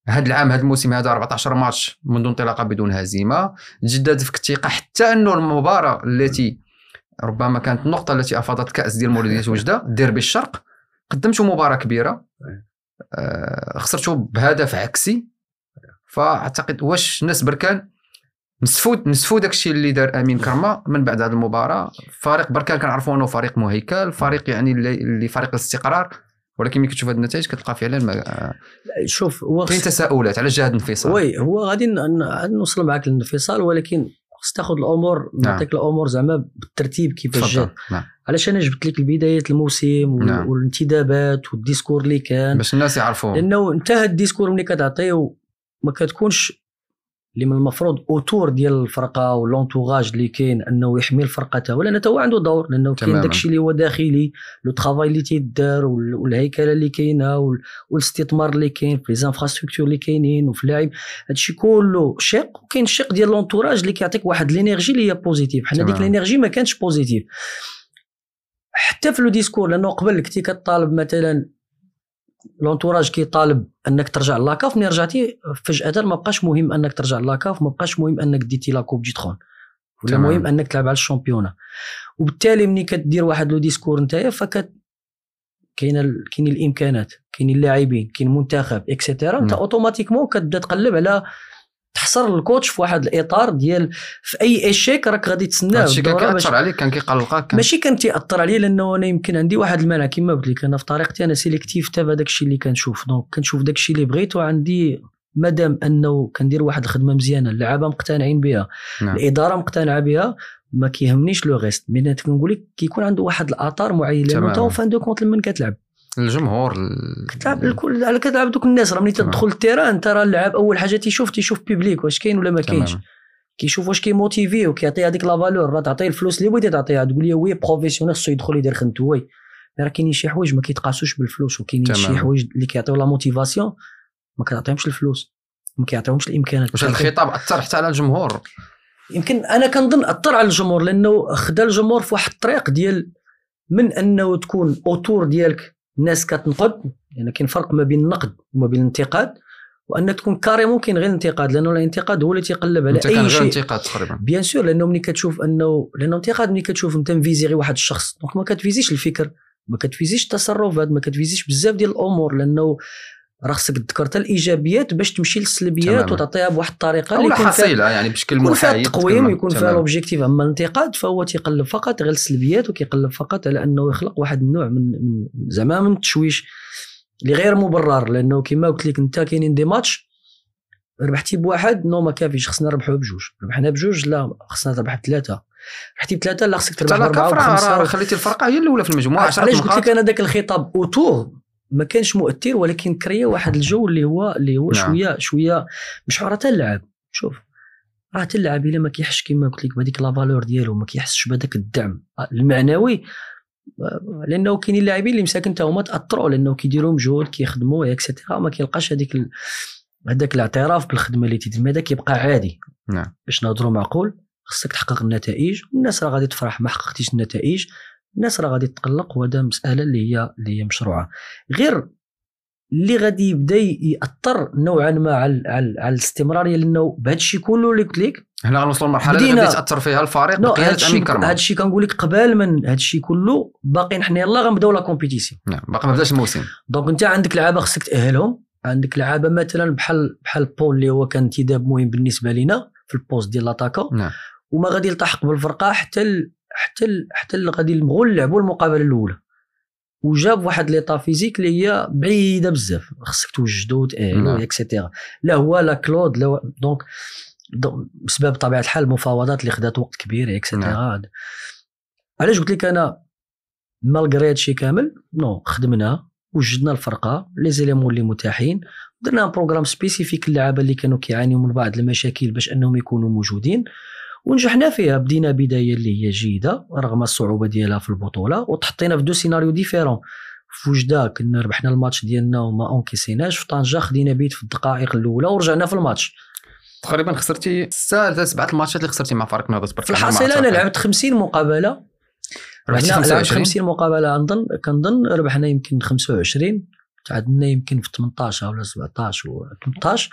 هذا العام هذا الموسم هذا 14 ماتش منذ انطلاقه بدون هزيمه. تجدد فيك الثقه حتى انه المباراه التي ربما كانت النقطه التي افاضت كاس ديال مولوديه وجده ديربي الشرق قدمتوا مباراه كبيره خسرتوا بهدف عكسي. فاعتقد واش ناس بركان مسفود داكشي اللي دار امين كرمة من بعد هذه المباراه. فريق بركان كنعرفوا انه فريق مهيكل فريق يعني اللي فريق الاستقرار ولكن ملي كتشوف هاد النتائج كتلقى فعلا شوف كاين تساؤلات على جهه الانفصال. وي هو غادي نوصل معك للانفصال ولكن خص تاخذ الامور نعطيك الامور زعما بالترتيب كيفاش جات. علاش انا جبت لك البدايه الموسم والانتدابات والديسكور اللي كان باش الناس يعرفوا لانه انتهى الديسكور ملي كتعطيه ما كتكونش اللي من المفروض اوتور ديال الفرقه والانتوراج اللي كاين انه يحمي الفرقه تا ولا حتى هو عنده دور لانه كاين داكشي اللي هو داخلي لو طرافاي اللي تيدار والهيكله اللي كاينه والاستثمار اللي كاين في الانفراستركتور اللي كاينين وفي اللاعب هادشي كله شق. وكاين الشق ديال الانتوراج اللي كيعطيك واحد الانرجي اللي هي بوزيتيف. حنا ديك الانرجي ما كانتش بوزيتيف حتى في لو ديسكور لانه قبل كنتي كطالب مثلا لونتوراج كيطالب انك ترجع لاكاف ملي رجعتي فجاه ما بقاش مهم انك ترجع لاكاف ما بقاش مهم انك ديتي لا كوب دي ترون ولا مهم انك تلعب على الشامبيونا. وبالتالي ملي كدير واحد لو ديسكور نتايا فكت كاين الامكانات كاين اللاعبين كاين منتخب اكسيتيرا انت اوتوماتيكمون كتبدا تقلب على تحصر الكوتش في واحد الاطار ديال في اي ايشيك راك غادي تسناه. هادشي كان كيأثر عليك كان كيقلقك ماشي كان تيأثر عليا لانه انا يمكن عندي واحد المانع كما قلت لك انا في طريقتي انا سيليكتيف حتى في داكشي اللي كنشوف دونك كنشوف داكشي اللي بغيت وعندي مادام انه كندير واحد الخدمه مزيانه اللعابه مقتنعين بها الاداره مقتنعه بها ما كيهمنيش لو غيست. مي كنقول لك كيكون عنده واحد الاطار معين لانه تو فان دو كونت لمن كتلعب الجمهور كتلعب الكل على كتلعب دوك الناس راه ملي تدخل التيران ترى اللاعب اول حاجه تيشوف بيبليك واش كاين ولا ما كاينش كيشوف واش كيموتيفي وكيعطي هذيك لا فالور راه تعطيه الفلوس اللي بغيتي تعطيها تقول لي وي بروفيسيونيل خصو يدخل يدير خدمته وي راه كاينين شي حوايج ما كيتقاسوش بالفلوس وكاينين شي حوايج اللي كيعطيو لا موتيفاسيون ما كتعطيهمش الفلوس ما كيعطيهمش الامكانات. واش الخطاب اثر حتى على الجمهور؟ يمكن انا كنظن اثر على الجمهور لانه خدا الجمهور في واحد الطريق ديال من انه تكون اوتور ديالك الناس كتنقد يعني كاين فرق ما بين النقد وما بين الانتقاد وانك تكون كاريمون كاين غير الانتقاد لانه الانتقاد هو اللي تيقلب على اي شيء انتقاد تقريبا بيان سور لانه ملي كتشوف انه لانه الانتقاد ملي كتشوف انت مفيزي غير واحد الشخص دونك ما كتفيزيش الفكر ما كتفيزيش التصرفات ما كتفيزيش بزاف ديال الامور لانه راه خصك تذكر حتى الايجابيات باش تمشي للسلبيات وتعطيها بواحد الطريقه اللي تكون حصيله يعني بشكل محايد تقويم يكون فيها لوبجيكتيف. اما الانتقاد فهو تيقلب فقط غير السلبيات وكيقلب فقط على انه يخلق واحد النوع من زعما من التشويش اللي غير مبرر لانه كما قلت لك انت كاينين دي ماتش ربحتي بواحد نو ما كافيش خصنا نربحوا بجوج ربحنا بجوج لا خصنا نربح بثلاثه ربحتي بثلاثه لا خصك تربح باربعه خليتي الفرقه هي الاولى في المجموعه 10 نقاط. علاش قلت لك انا ذاك الخطاب اوتور ما كانش مؤثر ولكن كريا واحد الجو اللي هو شويه مش عارف تلعب شوف راه تلعب الا ما كيحش كما قلت لك بهذيك لا فالور ديالو ما كيحسش بهذاك الدعم المعنوي لانه كاينين لاعبين اللي مساكن حتى هما تاثروا لانه كيديروا مجهود كيخدموا اكسيتيرا ما كيلقاش هذاك الاعتراف بالخدمه اللي تيدير هذا كيبقى عادي. باش نهضروا معقول خصك تحقق النتائج والناس راه غادي تفرح ما حققتيش النتائج الناس راه غادي تقلق وهذا مساله اللي هي مشروعه غير اللي غادي يبدا ياثر نوعا ما على الاستمراريه لانه بهذا الشيء كله اللي قلت لك هنا غنوصلوا لمرحله اللي غادي تاثر فيها الفريق بقياده امين كرمة. هذا الشيء كنقول لك قبل من هذا الشيء كله باقيين حنا يلاه غنبداو لا كومبيتيسيون باقي ما بداش الموسم دونك انت عندك لعابه خصك تاهلهم عندك لعابه مثلا بحال بول اللي هو كان انتداب مهم بالنسبه لنا في البوست ديال لاطاكو وما غادي يلتحق بالفرقه حتى غادي نبغوا نلعبوا المقابله الاولى وجاب واحد ليطا فيزيك اللي هي بعيده بزاف خصك توجدوا اكسيتيرا لا هو لا كلود لا دونك بسبب طبيعه الحال المفاوضات اللي خدات وقت كبير اكسترا. علاش قلت لك انا مالغري هادشي كامل نو خدمنا وجدنا الفرقه لي زيليمون اللي متاحين درنا ان بروغرام سبيسيفيك للعابه اللي كانوا كيعانيو من بعض المشاكل باش انهم يكونوا موجودين ونجحنا فيها. بدينا بدايه اللي هي جيده رغم الصعوبه ديالها في البطوله وتحطينا في دو سيناريو ديفيرون. في وجده كنا ربحنا الماتش ديالنا وما اونكيسيناش، في طنجه خدينا بيت في الدقائق الاولى ورجعنا في الماتش. تقريبا خسرتي 6-7 الماتشات اللي خسرتي مع فريق نهضة بركان. الحصيله انا لعبت 50 مقابله ربحنا 50 مقابله نظن كنظن ربحنا يمكن 25 تعادلنا يمكن في 18 ولا 17 و18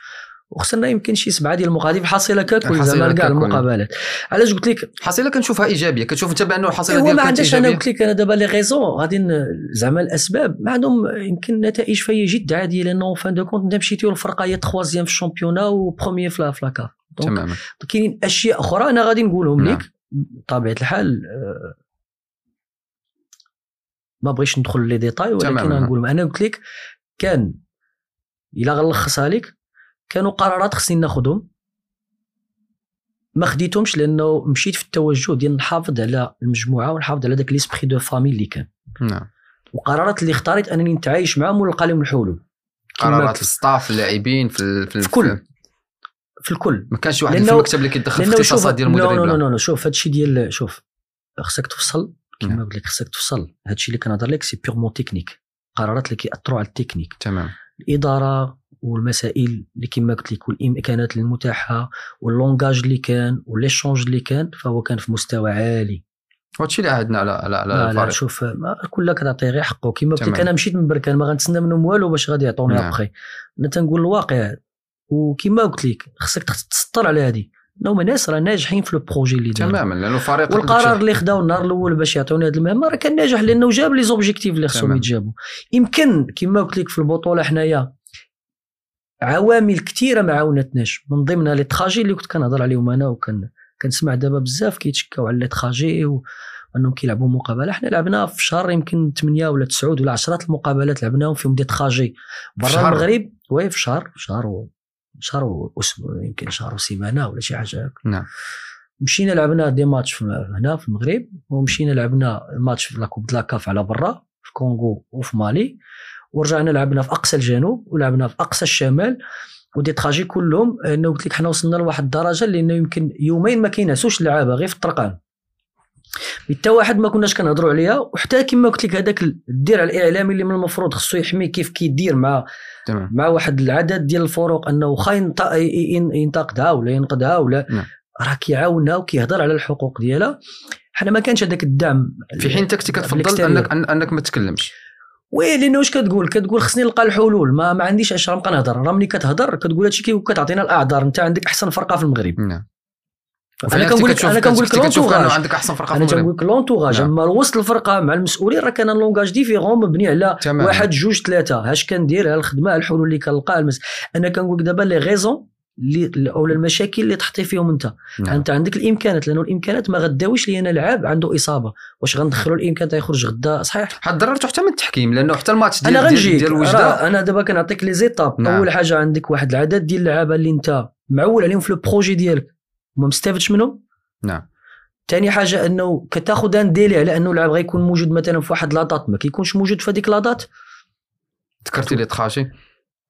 وخسرنا يمكن شي 7 ديال المقاديف. حصيله ككل زعما كاع المقابلات. علاش قلت لك حصيله كنشوفها ايجابيه؟ كتشوف انت بانه الحصيله ديالك كانت ايجابيه؟ انا قلت لك انا دابا لي غيزون غادي زعما الاسباب ما عندهم يمكن نتائج فهي جد عاديه لانه فان دو كونت مشيتي والفرقه هي 3 في الشامبيونا وبروميير في لاكاف. تماما. كاينين اشياء اخرى انا غادي نقولهم لك بطبيعه الحال ما بغيتش ندخل لي ديتاي ولكن نقول انا قلت لك كان الا غنلخصها لك كانوا قرارات خصني ناخذهم ما خديتهمش لانه مشيت في التوجه ديال نحافظ على المجموعه ونحافظ على داك ليسبري دو فامي اللي كان. نعم. وقرارات اللي اختاريت انني نتعايش معهم ونلقى لهم الحلول. قرارات في الستاف اللاعبين في الكل ما كانش واحد في المكتب اللي كيدخل في الاختصاصات ديال المدرب. لا شوف هادشي ديال شوف خصك تفصل كما قلت لك خصك تفصل. هادشي اللي كنهضر لك سي بيغمون تكنيك قرارات اللي كيأثروا على التكنيك. تمام. الاداره والمسائل اللي كما قلت لك والامكانات المتاحه واللونغاج اللي كان والشونج اللي كان فهو كان في مستوى عالي. هادشي اللي عهدنا على الفريق. شوف كلها كتعطي غير حقه كما قلت لك. انا مشيت من بركان ما غنتسنى منهم والو باش غادي يعطوني ابخي. انا تنقول الواقع وكما قلت لك خصك تسطر على هذه نو ناس راه ناجحين في لو بروجي اللي داير. تماما لانه فريق والقرار اللي خداو النهار الاول باش يعطيوني هذه المهمه راه كان ناجح لانه جاب لي زوبجيكتيف اللي خصهم يتجابوا. يمكن كما قلت لك في البطوله حنايا عوامل كثيره ما عاونتناش من ضمنها لي تراجي اللي كنت كنهضر عليهم انا وكنسمع دابا بزاف كيتشكاو على لي تراجي وانهم كيلعبوا مقابله. حنا لعبنا في شهر يمكن 8 ولا 9 ولا 10 المقابلات لعبناهم فيهم دي تراجي برا المغرب. وي في شهر اسبوع يمكن شهر وسيمانه ولا شي حاجه هكا. نعم. مشينا لعبنا دي ماتش هنا في المغرب ومشينا لعبنا ماتش في لاكوب دلاكاف على برا في الكونغو وفي مالي ورجعنا لعبنا في اقصى الجنوب ولعبنا في اقصى الشمال ودي تراجي كلهم. انه قلت لك حنا وصلنا لواحد الدرجه لانه يمكن يومين ما كينعسوش اللعابه غير في الطرقان حتى واحد ما كناش كنهضروا عليها. وحتى كما قلت لك هذاك الدرع الاعلامي اللي من المفروض خصو يحمي كيف كيدير مع واحد العدد ديال الفروق انه خاين ينتقدها ولا ينقدها ولا راه كيعاونها وكيهضر على الحقوق ديالها. حنا ما كانش هذاك الدعم في حين تكتي كتفضل انك ما تتكلمش. وي لانه واش كتقول خصني نلقى الحلول ما عنديش اش نبقى نهضر. راه ملي كتهضر كتقول هادشي وكتعطينا الاعذار انت عندك احسن فرقه في المغرب. نعم. انا كنقول لك كتشوف انه عندك احسن فرقه في المغرب. انا كنقول لك لونتوراج اما وسط الفرقه مع المسؤولين راه كان لونغاج ديفيرون مبني على 1 2 3 اش كندير الخدمه الحلول اللي كنلقاها. انا كنقول لك دابا لي غيزون اللي او المشاكل اللي تحطي فيهم انت. نعم. انت عندك الامكانات لانه الامكانات ما غداويش لي انا لعاب عنده اصابه واش غندخلوا الامكانات يخرج غدا صحيح. حضررتو حتى من التحكيم لانه حتى الماتش ديال الوجده انا دابا كنعطيك لي زيتاب. نعم. اول حاجه عندك واحد العدد ديال اللعابه اللي انت معول عليهم في لو بروجي ديالك وما مستافدش منهم. نعم. ثاني حاجه انه كتاخذ ان ديلي على انه اللاعب غيكون موجود مثلا في واحد لاطات ما كيكونش موجود في هذيك لاطات. ذكرتي لي تخاشي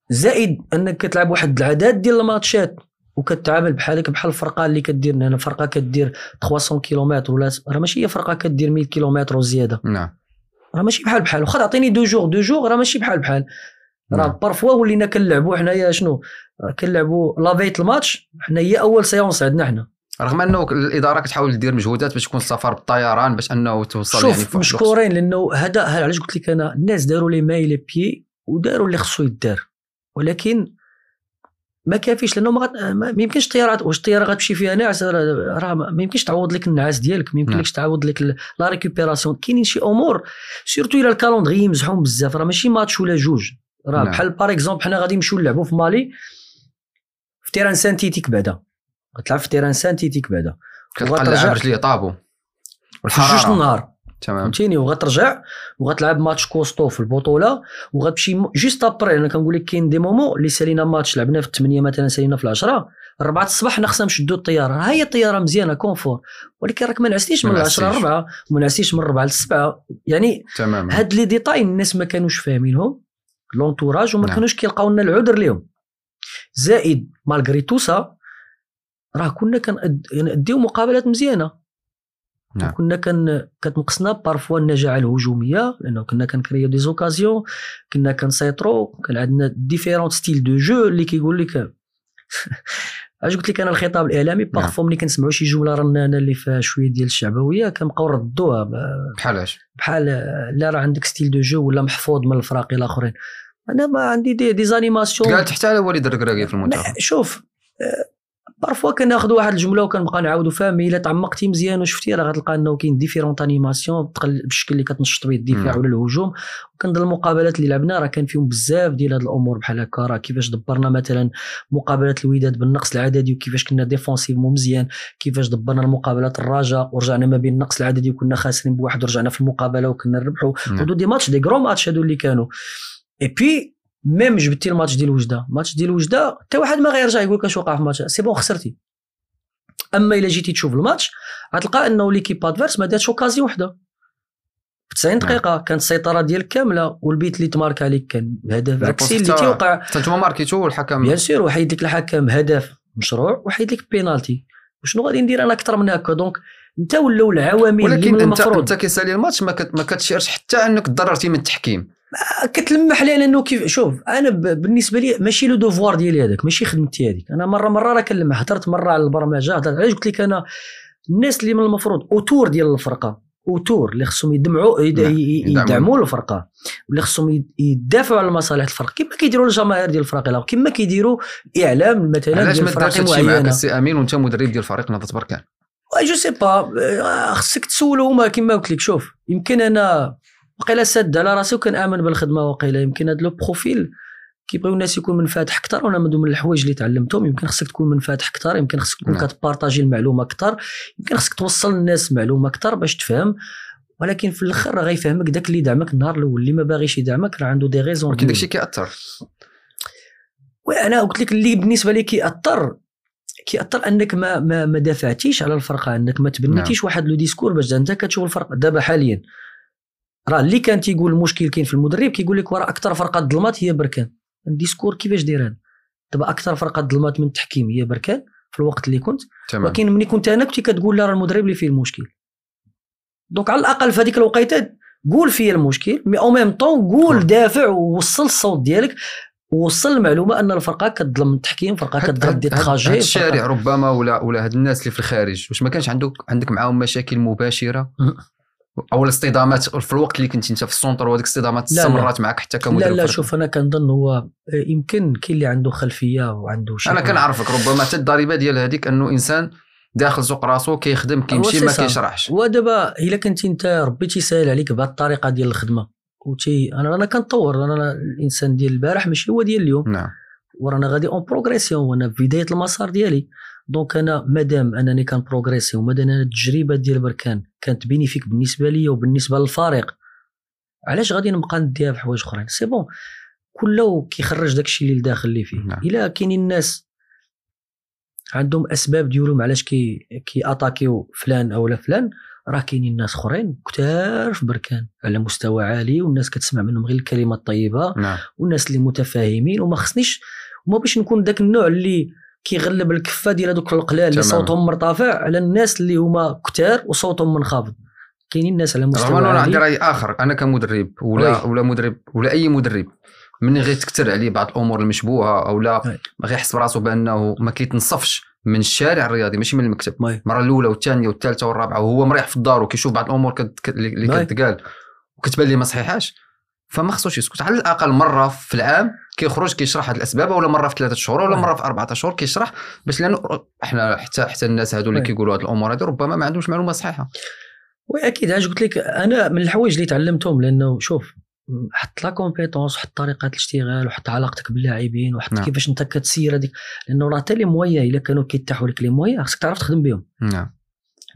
زائد انك كتلعب واحد العدد ديال الماتشات وكتعامل بحالك بحال الفرقه اللي كدير هنا فرقه كدير 300 كيلومتر ولا راه ماشي هي فرقه كدير 100 كيلومتر وزياده. نعم. راه ماشي بحال واخا تعطيني دو جور راه ماشي بحال راه بارفوا ولينا كنلعبوا حنايا شنو كنلعبوا لافيت الماتش حنا هي اول سيونس عندنا حنا رغم انه الاداره كتحاول دير مجهودات باش تكون السفر بالطيران باش انه توصل. شوف يعني مشكورين لانه هذا علاش قلت لك انا الناس داروا لي ماي لي بي وداروا اللي خصو يدار ولكن ما كافيش لانه ما يمكنش الطيارات واش الطياره غتمشي فيها ناعس راه ما يمكنش تعوض لك النعاس ديالك ما يمكنلكش تعوض لك لا ريكوبيراسيون. كاينين شي امور سيرتو الى الكالوندري يمزحون بزاف راه ماشي ماتش ولا جوج راه بحال باغ اكزومبل حنا غادي نمشيو نلعبوا في مالي في تيران سانتيتيك بعدا غتلعب في تيران سانتيتيك بعدا كتلعب رجليه طابو والحراره جوج النهار فهمتيني وغترجع وغتلعب ماتش كوستو في البطوله وغتمشي جوست ابري. انا كنقول لك كاين دي مومون اللي سالينا ماتش لعبنا في 8 مثلا سالينا في 10 4 الصباح نخصنا نشدو الطياره. ها هي الطياره مزيانه كونفور، ولكن راك ما نعستيش من 10 ل4 وما نعستيش من 4 ل7 يعني تماما. هاد لي ديتاي الناس ما كانوش فاهمينهم لونتوراج وما كانوش كيلقاو لنا العذر ليهم. زائد مالغري توسا راه كنا كنديو مقابلات مزيانه، نعم. كنا كتنقصنا بارفوا النجاعه الهجوميه لانه كنا كنكريو دي زوكازيون، كنا كنسيطرو، كان عندنا ديفيرون ستيل دو جو اللي كيقول لك اش قلت لك انا الخطاب الاعلامي بارفوا ملي كنسمعوا شي جمله رنانه اللي فيها شويه ديال الشعبويه كنبقاو نردوها بحال لا راه عندك ستيل دو جو ولا محفوظ من الفراقي الاخرين. انا ما عندي دي زانيماسيون قالت حتى على وليد الركراكي في المنتخب. شوف بارفوا كناخذ واحد الجمله وكنبقى نعاودوا فيها، مي الا تعمقتي مزيان وشفتي راه غتلقى انه كاين ديفيرونت انيماسيون بالشكل اللي كتنشط به الدفاع ولا الهجوم. وكنظن المقابلات اللي لعبنا راه كان فيهم بزاف ديال هاد الامور بحال هكا، راه كيفاش دبرنا مثلا مقابله الوداد بالنقص العددي وكيفاش كنا ديفونسيف مزيان، كيفاش دبرنا المقابله الرجاء ورجعنا ما بين النقص العددي وكنا خاسرين بواحد ورجعنا في المقابله وكنا نربحوا. هادو دي ماتش دي غرو ماتش هادو اللي كانوا. اي بي ميم جبتي الماتش ديال الوجده، ماتش ديال الوجده حتى واحد ما غيرجع يقول لك اش وقع في الماتش، سي بون خسرتي. اما الا جيتي تشوف الماتش غتلقى انه ليكيب ادفيرس ما داتش اوكازيون وحده في 90 دقيقه، كانت السيطره ديالك كامله والبيت اللي تمارك عليك كان هدف عكسي اللي تيوقع انتوما ماركيتو والحكم بيان سور وحيد لك الحكم هدف مشروع وحيد لك بينالتي. وشنو غادي ندير انا اكثر من هكا؟ دونك انت ولاو العوامل اللي من المفروض، ولكن انت كيسالي الماتش ما كتشعرش حتى انك تضررتي من التحكيم، كتلمح لي لانه كيف. شوف انا بالنسبه لي ماشي لو دوفوار ديالي هذاك، ماشي خدمتي هذيك. انا مره راه كنلمح، هضرت مره على البرمجه، هضرت علاش قلت لك انا الناس اللي من المفروض اوتور ديال الفرقه، اوتور اللي خصهم يدعموا الفرقه واللي خصهم يدافعوا على مصالح الفرقه كما كيديروا الجماهير ديال الفرقه كما كيديروا الاعلام مثلا ديال الفرق معينه. علاش ما سي امين وانت مدرب ديال فريق نهضة بركان؟ جو سي با، خصك تسولهم كما قلت لك. شوف يمكن انا وقيلا سد على راسي وكنامن بالخدمه، وقيلا يمكن هذا لو بروفيل كيبغيو الناس يكون منفتح اكثر، وانا من الحوايج اللي تعلمتهم يمكن خصك تكون منفتح اكثر، يمكن خصك تكون كتبارطاجي المعلومه اكثر، يمكن خصك توصل للناس معلومه اكثر باش تفهم. ولكن في الاخر راه غيفهمك داك اللي دعمك النهار الاول، اللي ما باغيش يدعمك راه عنده دي ريزون. ولكن داكشي كيأثر، وانا قلت لك اللي بالنسبه لي كيأثر انك ما دافعتيش على الفرقه، انك ما تبنيتيش واحد لو ديسكور باش انت كتشوف الفرق دابا حاليا. راه اللي كان تيقول المشكل كاين في المدرب كيقول لك وراه اكثر فرقه ظلمات هي بركان. الديسكور كيفاش دايران دابا؟ اكثر فرقه ظلمات من التحكيم هي بركان في الوقت اللي كنت، ولكن ملي كنت انا كنت كتقول لا راه المدرب اللي فيه المشكل. دونك على الاقل في هذيك الوقيته قول فيا المشكل، مي او ميم طون قول دافع ووصل الصوت ديالك، ووصل المعلومه ان الفرقه كتظلم التحكيم، فرقه كتضرب دي تراجي الشارع ربما ولا هاد الناس اللي في الخارج. واش ما كانش عندك معاهم مشاكل مباشره او الاصطدامات في الوقت اللي كنت انت في السونتر وهذيك الاصطدامات استمرت معك حتى كمدرب؟ لا شوف انا كنظن هو يمكن كاين اللي عنده خلفيه وعنده شي. انا كنعرفك ربما حتى الضريبه ديال هذيك انه انسان داخل سوق راسو كيخدم كيمشي ما كيشرحش. ودابا الا كنتي انت ربي تيسهل عليك بهذه الطريقه ديال الخدمه وتي انا كنطور، انا الانسان ديال البارح ماشي هو ديال اليوم، نعم، ورانا غادي اون بروغريسيون وانا في بدايه المسار ديالي. دونك انا مادام انني كنبروغريسي ومادام انا التجربه ديال بركان كانت بينيفيك بالنسبه لي وبالنسبه للفريق، علاش غادي نبقى نديها في حوايج اخرين؟ سي بون كله كيخرج داكشي اللي لداخل اللي فيه. الا كاينين الناس عندهم اسباب ديالهم علاش كياتاكيو فلان او لا فلان، راه كاينين ناس اخرين كثار في بركان على مستوى عالي والناس كتسمع منهم غير الكلمه الطيبه، والناس اللي متفاهمين. وما خصنيش وما باش نكون داك النوع اللي كيغلب الكفه ديال هذوك القلال اللي صوتهم مرتفع على الناس اللي هما كثار وصوتهم منخفض. كاينين الناس على مستوى انا عندي راي اخر، انا كمدرب ولا مدرب ولا اي مدرب من غير تكثر عليه بعض الامور المشبوهه او لا ما غيحس براسو بانه ما كيتنصفش من الشارع الرياضي ماشي من المكتب. المره الاولى والثانيه والثالثه والرابعه وهو مريح في الدار وكيشوف بعض الامور اللي كتقال وكتبان ليه ما صحيحاش، فما خصوش يسكت. على الاقل مره في العام كيخرج كيشرح هاد الاسباب، ولا مره في 3 شهور ولا مره في 4 شهور كيشرح، باش لانه احنا حتى الناس هادو اللي كيقولوا هاد الامور هادو ربما ما عندهمش معلومه صحيحه. واكيد علاش قلت لك انا من الحوايج اللي تعلمتهم، لانه شوف حط لا كومبيتونس وحط طريقه الاشتغال وحط علاقتك باللاعبين وحط كيفاش انت كتسير هذيك، لانه راه حتى لي مويا الا كانوا كيتاحوا لك لي مويا خصك تعرف تخدم بهم. نعم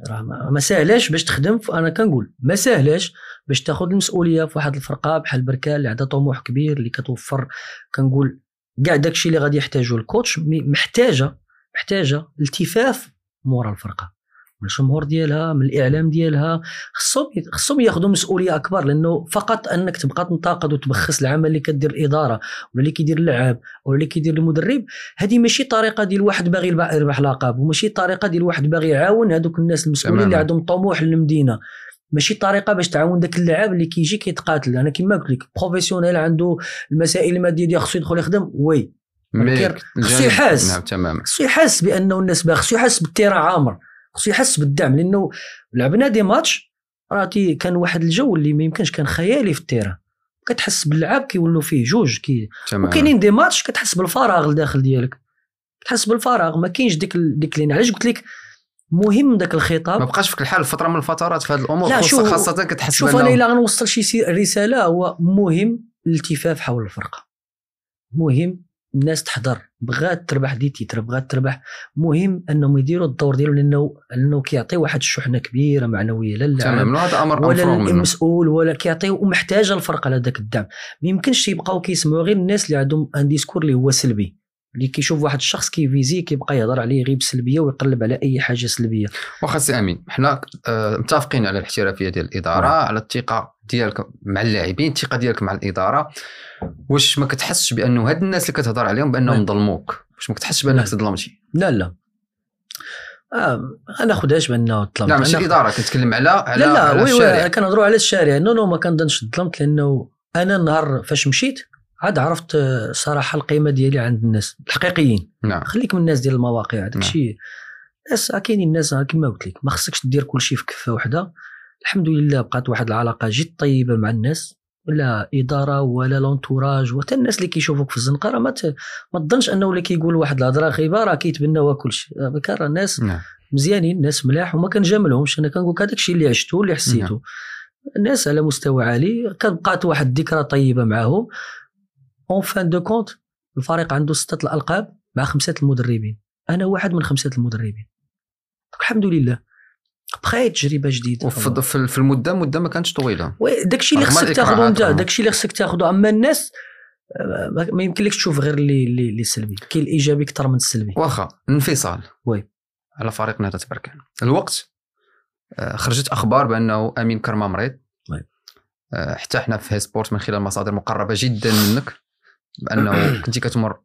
راه ما ساهلاش باش تخدم، انا كنقول ما ساهلاش باش تاخذ المسؤوليه في واحد الفرقه بحال بركان اللي عندها طموح كبير، اللي كتوفر كنقول كاع داكشي اللي غادي يحتاجه الكوتش، محتاجه محتاجه التفاف مورا الفرقه من الجمهور ديالها، من الاعلام ديالها، خصهم ياخذوا مسؤوليه اكبر، لانه فقط انك تبقى تنتقد وتبخس العمل اللي كدير الاداره ولا اللي كيدير اللاعب ولا اللي كيدير المدرب، هذه ماشي طريقه ديال واحد باغي يربح لقب، وماشي طريقه ديال واحد باغي يعاون هذوك الناس المسؤولين اللي عندهم طموح للمدينه، ماشي طريقه باش تعاون داك اللاعب اللي كيجي كيتقاتل. انا كما قلت لك بروفيسيونيل عنده المسائل الماديه ديال خصو يدخل يخدم، وي خصو يحس، خصو يحس بانه الناس باغي، خصو يحس بالتيران عامر، خصو يحس بالدعم، لانه لعبنا دي ماتش راتي كان واحد الجو اللي ما يمكنش، كان خيالي في التيران، كتحس باللعب كيولوا فيه جوج وكاينين دي ماتش كتحس بالفراغ الداخل ديالك، كتحس بالفراغ ما كاينش ديك لين. علاش قلت لك مهم داك الخطاب ما بقاش فيك الحال فتره من الفترات في هذه الامور، خاصه كتحس شوف انا الا غنوصل شي رساله، هو مهم الالتفاف حول الفرقه، مهم الناس تحضر، بغات تربح دي تيتر، بغات تربح، مهم انهم يديروا الدور ديالهم، لانه كيعطي واحد الشحنه كبيره معنويه لللاعب ولا المسؤول ولا كيعطي، ومحتاجه الفرقه لذاك الدعم. ما يمكنش يبقاو كيسمعوا غير الناس اللي عندهم ان ديسكور اللي هو سلبي، اللي كيشوف واحد الشخص كيفيزي كيبقى يهضر عليه غير بالسلبيه ويقلب على اي حاجه سلبيه. واخا سي امين، حنا متفقين على الاحترافيه ديال الاداره، على الثقه ديالك مع اللاعبين، الثقه ديالك مع الاداره. واش ما كتحسش بانه هاد الناس اللي كتهضر عليهم بانهم ظلموك؟ واش ما كتحسش بانك تظلمتي؟ لا انا خداش بانه ظلمت، لا ماشي الاداره، كنتكلم على لا الشارع، كنهضروا على الشارع. نو ما كنظنش ظلمت، لانه انا النهار فاش مشيت عاد عرفت صراحه القيمه ديالي عند الناس الحقيقيين. خليك من الناس ديال المواقع، داكشي الناس كاينين، الناس كما قلت لك ما خصكش دير كلشي في كفه وحده. الحمد لله بقات واحد العلاقه جد طيبه مع الناس، ولا اداره ولا لونتوراج ولا الناس اللي كيشوفوك في الزنقه، ما تظنش انه اللي كيقول واحد الهضره خايبه راه كيتبناوها كلشي، راه الناس مزيانين، الناس ملاح وما كنجاملهمش. انا كنقول لك هذاك الشيء اللي عشته واللي حسيته. الناس على مستوى عالي، كبقات واحد الذكرى طيبه معاهم. اون فان دو كونت الفريق عنده 6 الألقاب مع 5 المدربين، انا واحد من 5 المدربين، الحمد لله. بقى تجربه جديده في المده ما كانتش طويله. داكشي اللي خصك تاخذو انت، داكشي اللي خصك تاخذو. اما الناس ما يمكنلكش تشوف غير اللي سلبي، كاين الايجابي اكثر من السلبي. واخا انفصال على فريق نهضة بركان، الوقت خرجت اخبار بانه امين كرمة مريض، حتى حنا في هاي سبورت من خلال مصادر مقربه جدا منك بانه كنتي كتمر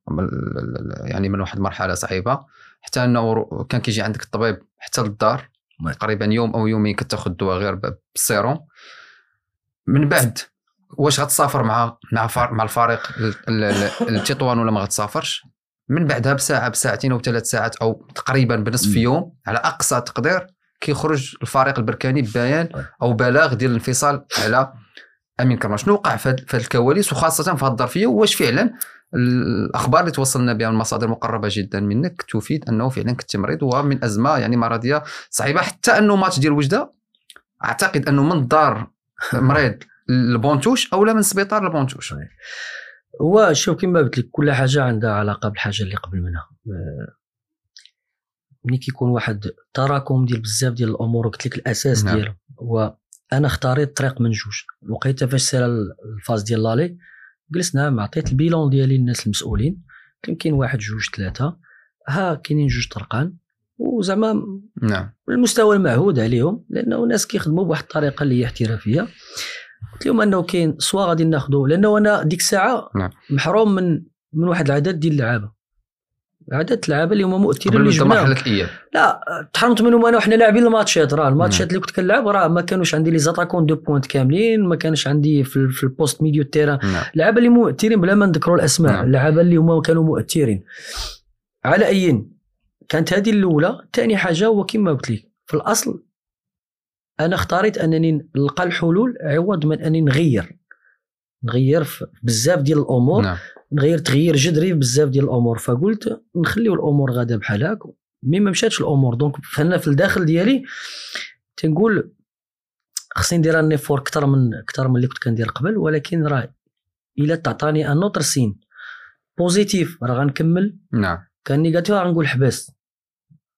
يعني من واحد المرحله صعيبه، حتى انه كان كيجي عندك الطبيب حتى للدار تقريبا يوم او يومين، كتاخذ الدواء غير بالسيروم. من بعد واش غتسافر مع الفريق لتطوان ولا ما غتسافرش؟ من بعدها بساعه بساعتين او 3 ساعات او تقريبا بنصف يوم على اقصى تقدير، كيخرج الفريق البركاني ببيان او بلاغ ديال الانفصال على امين كرمة. شنو وقع في هذه الكواليس وخاصه في هذه الظرفيه؟ واش فعلا الاخبار اللي توصلنا بها من مصادر مقربه جدا منك تفيد انه فعلا كنت مريض ومن ازمه يعني مرضيه صعيبه، حتى انه ماتش ديال وجده اعتقد انه من دار مريض لبونتوش او لا من سبيطار لبونتوش؟ هو شوف كما قلت لك كل حاجه عندها علاقه بالحاجه اللي قبل منها. ملي كيكون واحد تراكم ديال بزاف ديال الامور، قلت لك الاساس ديالو هو انا اختاريت طريق من جوج. لقيتها فاش سالا الفاز ديال لالي، جلسنا معطيت البيلون ديالي للناس المسؤولين، كاين 1 2 3 ها كاينين 2 طرقان وزعما المستوى المعهود عليهم، لانه الناس كيخدموا بواحد الطريقه اللي هي احترافيه. قلت لهم انه كاين سوا غادي ناخذوا، لانه انا ديك الساعه محروم من واحد العدد ديال اللعابه، عدد اللعابه اللي هما مؤثرين اللي جبناهم، لا تحرمت منهم انا وحنا لاعبين الماتشات. راه الماتشات اللي كنت كنلعب راه ما كانوش عندي لي زاتاكون دو بوينت كاملين، ما كانش عندي في البوست ميديو تيران اللعابه اللي مؤثرين بلا ما نذكروا الاسماء، اللعابه اللي هما كانوا مؤثرين. على اي كانت هذه الاولى. ثاني حاجه هو كما قلت لك في الاصل انا اختاريت انني نلقى الحلول عوض من انني نغير في بزاف ديال الامور، نغير تغيير جذري بزاف ديال الامور. فقلت نخليو الامور غاده بحال هاك، مي ما مشاتش الامور. دونك فانا في الداخل ديالي تنقول خصني ندير ان ايفور اكثر من اللي كنت كندير قبل، ولكن راه الا تعطاني ان اوتر سين بوزيتيف راه غنكمل، كان نيجاتيف راه غنقول حبس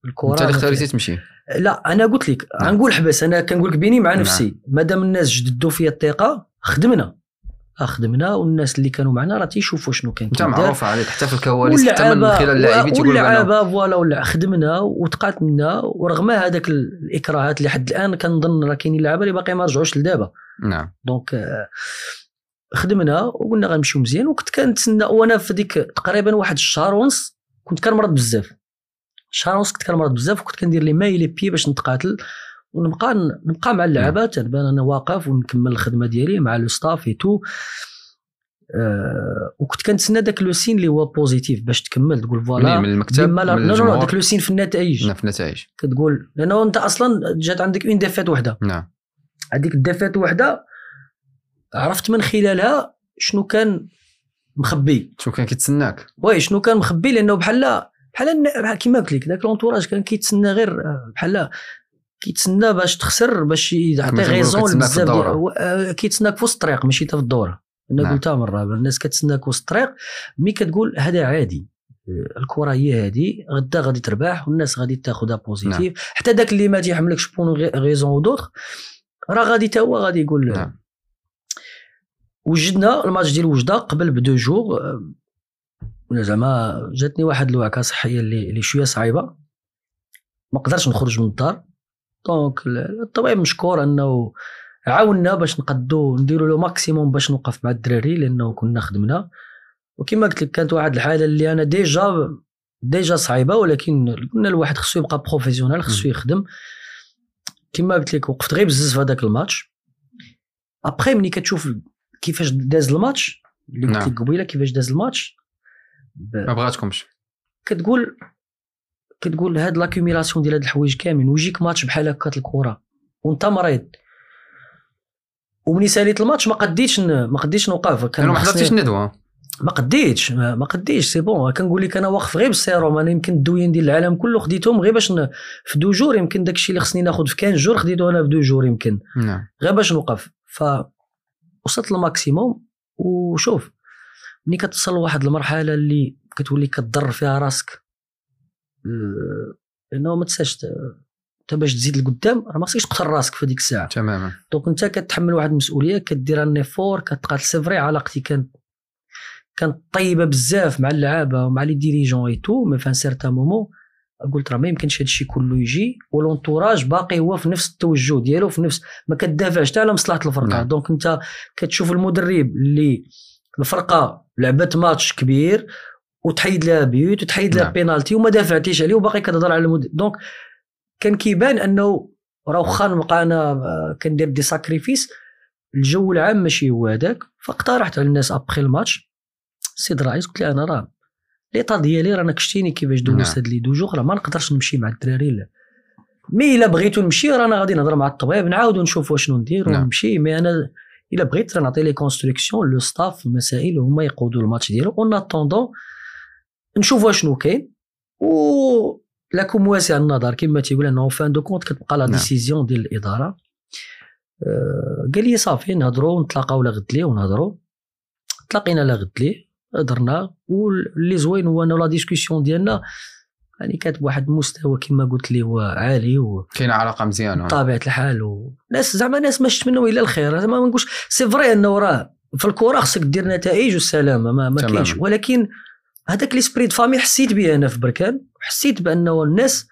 الكره. انت اللي اختاريتي تمشي؟ لا انا قلت لك غنقول حبس، انا كنقول لك بيني مع نفسي مادام الناس جددوا فيا الثقه خدمنا، اخدمنا، والناس اللي كانوا معنا راه تيشوفوا شنو كان كيدير. انت معروف عليك حتى في الكواليس، حتى من خلال اللاعبين تيقولوا انا واللعابه فوالا، ولا خدمنا وتقاتلنا، ورغم هذاك الاكراهات اللي حد الان كنظن راه كاينين لعابه اللي باقي ما رجعوش لدابا. نعم دونك خدمنا وقلنا غنمشيو مزيان. وكنت كنتسنى، وانا في ديك تقريبا واحد الشهر ونص كنت كنمرض بزاف، شهر ونص كنت كنمرض بزاف، وكنت كندير لي ماي لي بي باش نتقاتل ونبقى مع اللعابه تنبان انا واقف ونكمل الخدمه ديالي مع لو ستاف اي تو. وكنت كنتسنى داك لو سين اللي هو بوزيتيف باش تكمل، تقول فوالا من المكتب من داك لو سين في النتائج. في النتائج كتقول لانه انت اصلا جات عندك اون ديفات وحده. نعم هذيك الديفات وحده عرفت من خلالها شنو كان مخبي، شنو كان كيتسناك. وي شنو كان مخبي، لانه بحال كيما قلت لك داك لونتوراج كان كيتسنى غير بحال كيتسنى باش تخسر باش يعطي غيزون بزاف، كيتسناك في وسط الطريق ماشي حتى في الدوره. انا قلتها مره، الناس كتسناك في وسط الطريق مي كتقول هذا عادي، الكره هي هذه، غدا غادي تربح والناس غادي تاخذها بوزيتيف. حتى داك اللي ما تيحملكش بون غيزون ودوطخ راه غادي تا هو غادي يقول. وجدنا الماتش ديال وجده قبل بدو جوغ، زعما جاتني واحد الوعكه صحيه اللي شويه صعيبه، ما قدرتش نخرج من الدار. دونك الطبيب مشكور انه عاوننا باش نقدو نديروا لو ماكسيموم باش نوقف مع الدراري، لانه كنا خدمنا. وكما قلت لك كانت واحد الحاله اللي انا ديجا صعيبه، ولكن قلنا الواحد خصو يبقى بروفيسيونيل، خصو يخدم. كما قلت لك وقفت غير بزز في هذاك الماتش. ابخي ملي كتشوف كيفاش داز الماتش اللي قلت لك قبيله، كيفاش داز الماتش ما بغاتكمش، كتقول هاد لاكوميلاسيون ديال هاد الحوايج كاملين، ويجيك ماتش بحال هكا الكره وانت مريض. ومني ساليت الماتش ما قديتش نوقف، انا ما حضرتش الندوه، ما قديتش سي بون. كنقول لك انا واقف غير بالسيروم، انا يمكن الدويين ديال العالم كله خديتهم غير باش في دو جور، يمكن داكشي اللي خصني ناخذ في 15 جور خديته انا في دو جور يمكن. نعم غير باش نوقف. ف وصلت للماكسيموم. وشوف ملي كتصل لواحد المرحله اللي كتولي كتضر فيها راسك، لانه ما تنساش انت باش تزيد لقدام راه ما خصكش تقتل راسك في هذيك الساعه تماما. دونك انت كتحمل واحد المسؤوليه، كدير ان ايفور، كتقاتل. سيفري علاقتي كانت طيبه بزاف مع اللعابه ومع لي ديريجون اي تو، مي فان سيرتان مومون قلت راه ما يمكنش هادشي كله يجي والونتوراج باقي هو في نفس التوجه ديالو، في نفس ما كدافعش حتى على مصلحه الفرقه. دونك انت كتشوف المدرب اللي الفرقه لعبت ماتش كبير وتحيد لها بيوت وتحيد لها بينالتي وما دافعتيش عليه وباقي كتهضر على دونك كان كيبان انه راه واخا نبقى انا كندير دي ساكريفيس، الجو العام ماشي هو هذاك. فاقترحت على الناس ابخي الماتش السيد الرئيس، قلت له انا راه ليطا ديالي رانا كشتيني كيفاش دوزت هاد لي دو جوغ، راه ما نقدرش نمشي مع الدراري. لا مي الا بغيتو نمشي رانا غادي نهضر مع الطبيب نعاودو نشوفو شنو ندير ونمشي. مي انا الا بغيت راه نعطي لي كونستركسيون لو ستاف المسائل هما يقودوا الماتش ديالو، اون اتوندون نشوفوا شنو كاين. ولاكم واسع النظر كما تيقول انه فان دو كونت كتبقى لا ديسيزيون ديال الاداره. قال لي صافي نهضروا ونتلاقاو لا غد ليه ونهضروا. تلاقينا لا غد ليه هضرنا، واللي زوين هو انه لا ديسكسيون ديالنا يعني كانت بواحد المستوى كما قلت لي هو عالي، وكاينه علاقه مزيانه بطبيعه الحال. وناس زعما ناس ما شفت منهم الا الخير، زعما ما نقولش سي فري انه راه في الكره خصك دير نتائج والسلامه ما كاينش، ولكن هذاك ليسبري د فامي حسيت بيه انا في بركان، وحسيت بانه الناس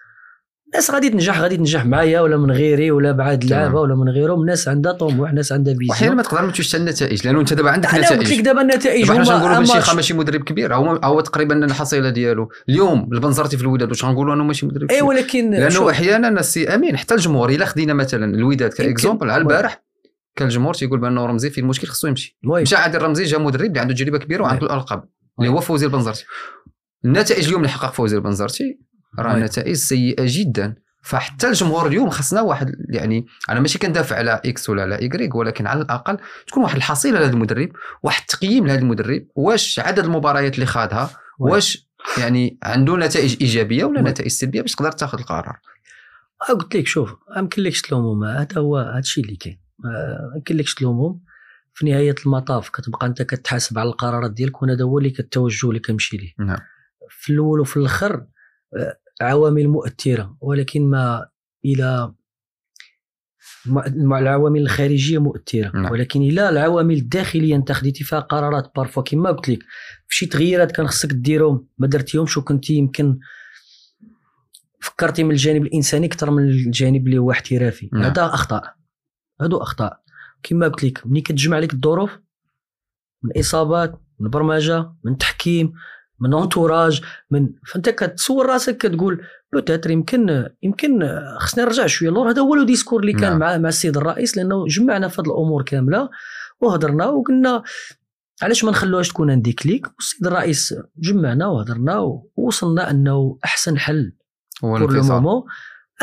غادي تنجح معايا ولا من غيري ولا بعد اللعابه ولا من غيرهم. الناس عندها طموح، ناس عندها فيزيون، وحين ما تقدر ما توصلش النتائج، لانه انت دابا عندك نتائج. انا قلت لك دابا النتائج حنا غنقولوا بن شيخة ماشي مدرب كبير، هو تقريبا الحصيله ديالو اليوم البنزرتي في الوداد، واش غنقولوا انه ماشي مدرب كبير؟ اي ولكن لانه احيانا السي امين حتى الجمهور الا خدينا مثلا الوداد كاكزومبل، على البارح كان الجمهور تيقول بانه رمزي في المشكل خصو يمشي، مشى عادل رمزي جا مدرب اللي عنده تجربه كبيره وعنده الالقاب اللي هو فوزي بنزرت. النتائج اليوم اللي حقق فوزي بنزرتي راه نتائج سيئه جدا، فحتى الجمهور اليوم خصنا واحد يعني انا ماشي كندافع على اكس ولا على ايكغيك، ولكن على الاقل تكون واحد الحصيله لهذا المدرب، واحد التقييم لهذا المدرب، واش عدد المباريات اللي خاضها واش يعني عنده نتائج ايجابيه ولا نتائج سلبيه باش تقدر تاخذ القرار. قلت لك شوف ما يمكنلكش تلومهم، هذا هو هذا الشيء اللي كاين، ما يمكنلكش تلومهم. في نهايه المطاف كتبقى انت كتحاسب على القرارات ديالك، وهذا هو اللي كالتوجه اللي كنمشي ليه. نعم في الاول وفي الاخر عوامل مؤثره، ولكن ما الى العوامل الخارجيه مؤثره نعم. ولكن الى العوامل الداخليه انت خديتي فيها قرارات بارفو كما قلت لك فشي تغييرات كان خصك ديرهم ما درتيهمش وكنتي يمكن فكرتي من الجانب الانساني اكثر من الجانب اللي هو احترافي نعم. هادو اخطاء كما قلت لك ملي كتجمع لك الظروف من اصابات من برمجه من تحكيم من انتوراج من فانت كتصور راسك كتقول بوتاتر يمكن خصني نرجع شويه لور. هذا هو لو ديسكور اللي كان مع السيد الرئيس لانه جمعنا في هذه الامور كامله وهضرنا وقلنا علاش ما نخلوهاش تكون عندي كليك والسيد الرئيس جمعنا وهضرنا ووصلنا انه احسن حل بور لو مومون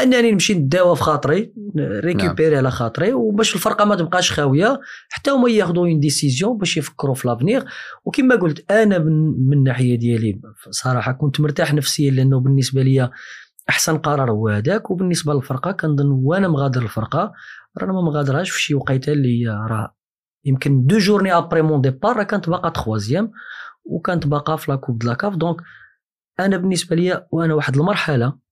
انني نمشي نداوى في خاطري ريكوبيري على خاطري وباش الفرقه ما تبقاش خاويه حتى هما ياخذوا اون ديسيزيون باش يفكروا في لافنيغ. وكما قلت انا من الناحيه ديالي صراحه كنت مرتاح نفسيا لانه بالنسبه لي احسن قرار هو هذاك. وبالنسبه للفرقه كنظن وانا مغادر الفرقه راه ما مغادرهاش في شي وقيته اللي راه يمكن دو جورني ابري مون ديبار كانت باقا 3 وكانت باقا في لاكوب د لاكاف. دونك انا بالنسبه لي وانا واحد المرحله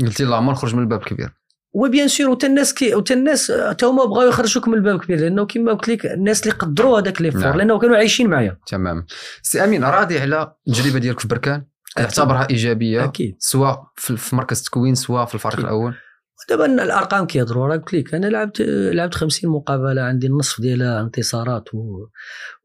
قلتي العمر خرج من الباب كبير وبيان سور حتى الناس حتى هما بغاو يخرجوك من الباب كبير لانه كما قلت لك الناس اللي قدروا هذاك لي فور نعم. لانه كانوا عايشين معايا تمام. سي امين راضي على التجربه ديالك في بركان اعتبرها ايجابيه أكيد. سواء في مركز التكوين سواء في الفريق الاول ودابا الارقام كيهضروا راه قلت لك انا لعبت 50 مقابله عندي النصف ديالها انتصارات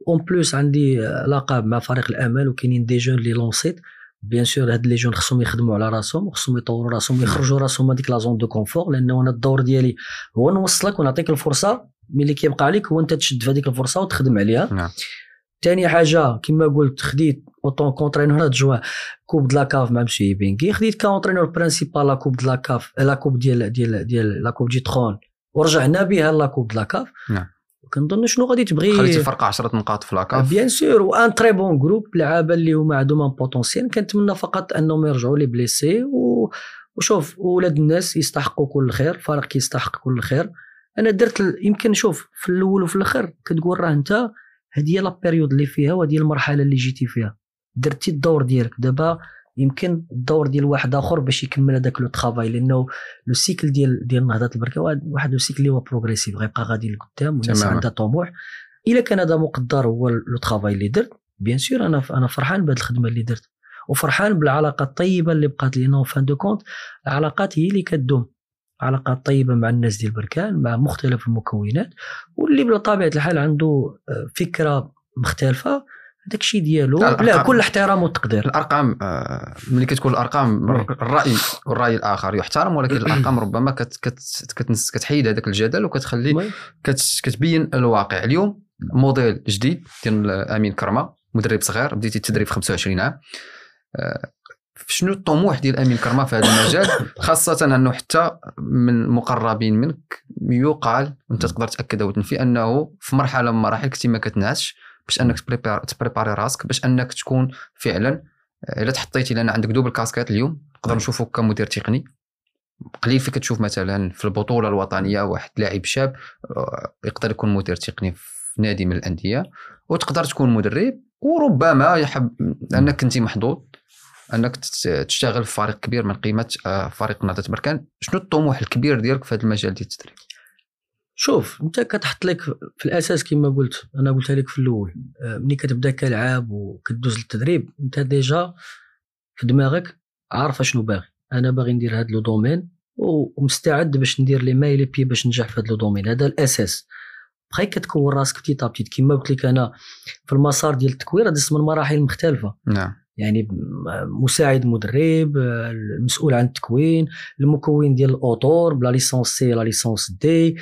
اون بلوس عندي لقب مع فريق الامل وكاينين دي جون لي لونسيت بيان سور هاد لي جون خصهم يخدموا على راسهم وخصهم يطوروا راسهم ويخرجوا راسهم من ديك لا زون دو كونفور لانه انا الدور ديالي هو نوصلك ونعطيك الفرصه ملي كيبقى عليك هو انت تشد في هذيك الفرصه وتخدم عليها نعم. ثاني حاجه كما قلت خديت اون كونترينور جوا كوب د لاكاف مع مسيو بينكي خديت كونترينور برينسيبال لا كوب د لاكاف لا كوب ديال لا كوب دي ترون ورجعنا بها لا كوب د لاكاف نعم. كنظن شنو غادي تبغي خليتي فرقه 10 نقاط في لاكاف بيان سور وان تري بون جروب لعابه اللي هما عندهم ان بوتونسيال كنتمنى فقط انهم يرجعوا لي بليسي وشوف ولاد الناس يستحقوا كل خير فريق كيستحق كل خير. انا درت يمكن شوف في الاول وفي الاخر كتقول راه انت هذه هي لا بيريود اللي فيها وهذه المرحله اللي جيتي فيها درتي الدور ديالك دابا يمكن الدور ديال واحد اخر باش يكمل هذاك لو طرافاي لانه لو سيكل ديال نهضه البركه واحد لو سيكل اللي هو بروغريسيف غيبقى غادي لقدام والناس عندها طموح الا كان هذا مقدر هو لو طرافاي اللي درت بيان سور انا فرحان بهذه الخدمه اللي درت وفرحان بالعلاقه الطيبه اللي بقات لينا فان دو كونت العلاقات هي اللي كتدوم علاقات طيبه مع الناس ديال بركان مع مختلف المكونات واللي بطبيعه الحال عنده فكره مختلفه داك الشيء ديالو لا كل احترام وتقدير. الارقام ملي كتكون الارقام الراي الاخر يحترم ولكن الارقام ربما كتحيد هذاك الجدل وكتخلي كتبين الواقع. اليوم موديل جديد ديال امين كرمة مدرب صغير بديتي التدريب في 25 عام شنو الطموح ديال امين كرمة في هذا المجال خاصه انه حتى من المقربين منك يقال وانت تقدر تاكد او تنفي انه في مرحله من المراحل كنتي ما كتنعسش باش انك تبريباري راسك باش انك تكون فعلا الا تحطيتي لان عندك دوبل كاسكات اليوم نقدر نشوفوك كمدير تقني قليل فيك تشوف مثلا في البطوله الوطنيه واحد لاعب شاب يقدر يكون مدير تقني في نادي من الانديه وتقدر تكون مدرب وربما يحب انك انت محظوظ انك تشتغل في فريق كبير من قيمه فريق نهضه بركان. شنو الطموح الكبير ديالك في هذا المجال ديال التدريب؟ شوف انت كتحط لك في الاساس كما قلت انا قلتها لك في الاول ملي كتبدا كلاعب وكدوز للتدريب انت ديجا في دماغك عارف شنو باغي. انا باغي ندير هاد لو دومين ومستعد باش ندير لي ماي لي بي باش ننجح في هاد لو دومين. هذا الاساس بقى كتكون راسك بتي طابتيت كما قلت لك انا في المسار ديال التكوين دزت من مراحل مختلفه نعم يعني مساعد مدرب المسؤول عن التكوين المكون ديال الاطور بلا ليسونس سي لا ليسونس دي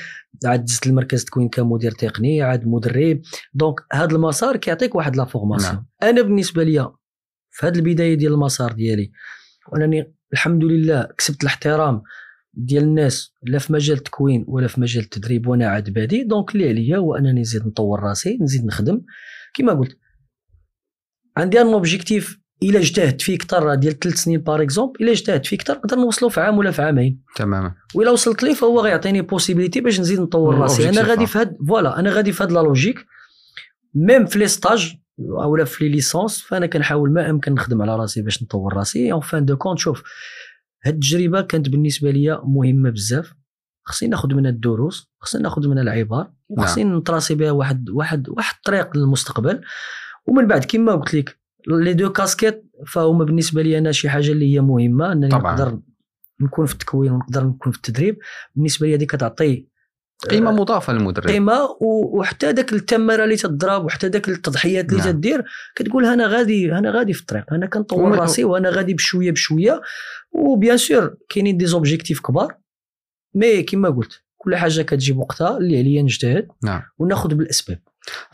عاد دزت المركز التكوين كمدير تقني عاد مدرب. دونك هذا المسار كيعطيك واحد لا فورماسيون. انا بالنسبه لي في هذه البدايه ديال المسار ديالي وانني الحمد لله كسبت الاحترام ديال الناس لا في مجال التكوين ولا في مجال التدريب وانا عاد بادي. دونك اللي عليا هو انني نزيد نطور راسي نزيد نخدم كما قلت عندي ان اوبجيكتيف الا اجتهدت فيه اكثر ديال 3 سنين باغ اكزومبل الا اجتهدت فيه اكثر نقدر نوصلو في عام ولا في عامين تماما والا وصلت ليه فهو غيعطيني بوسيبيليتي باش نزيد نطور راسي. انا غادي في هاد فوالا انا غادي في هاد لا لوجيك ميم في لي ستاج اولا في لي ليسونس فانا كنحاول ما امكن نخدم على راسي باش نطور راسي اون فان دو كونت. شوف هاد التجربه كانت بالنسبه ليا مهمه بزاف خصني ناخذ منها الدروس، خصني ناخذ منها العبار، وخصني نتراسي بها واحد الطريق للمستقبل. ومن بعد كما قلت لك لي دو كاسكيت فهما بالنسبه لي انا شي حاجه اللي هي مهمه، انني نقدر نكون في التكوين ونقدر نكون في التدريب. بالنسبه لي هذه كتعطي قيمه مضافه للمدرب، قيمه، وحتى داك التمره اللي تضرب وحتى داك التضحيات اللي تدير كتقول انا غادي في الطريق، انا كنطور راسي وانا غادي بشويه بشويه. وبيان سور كاينين دي زوبجيكتيف كبار، مي كما قلت كل حاجه كتجيب وقتها، اللي عليا نجتهد وناخذ بالاسباب.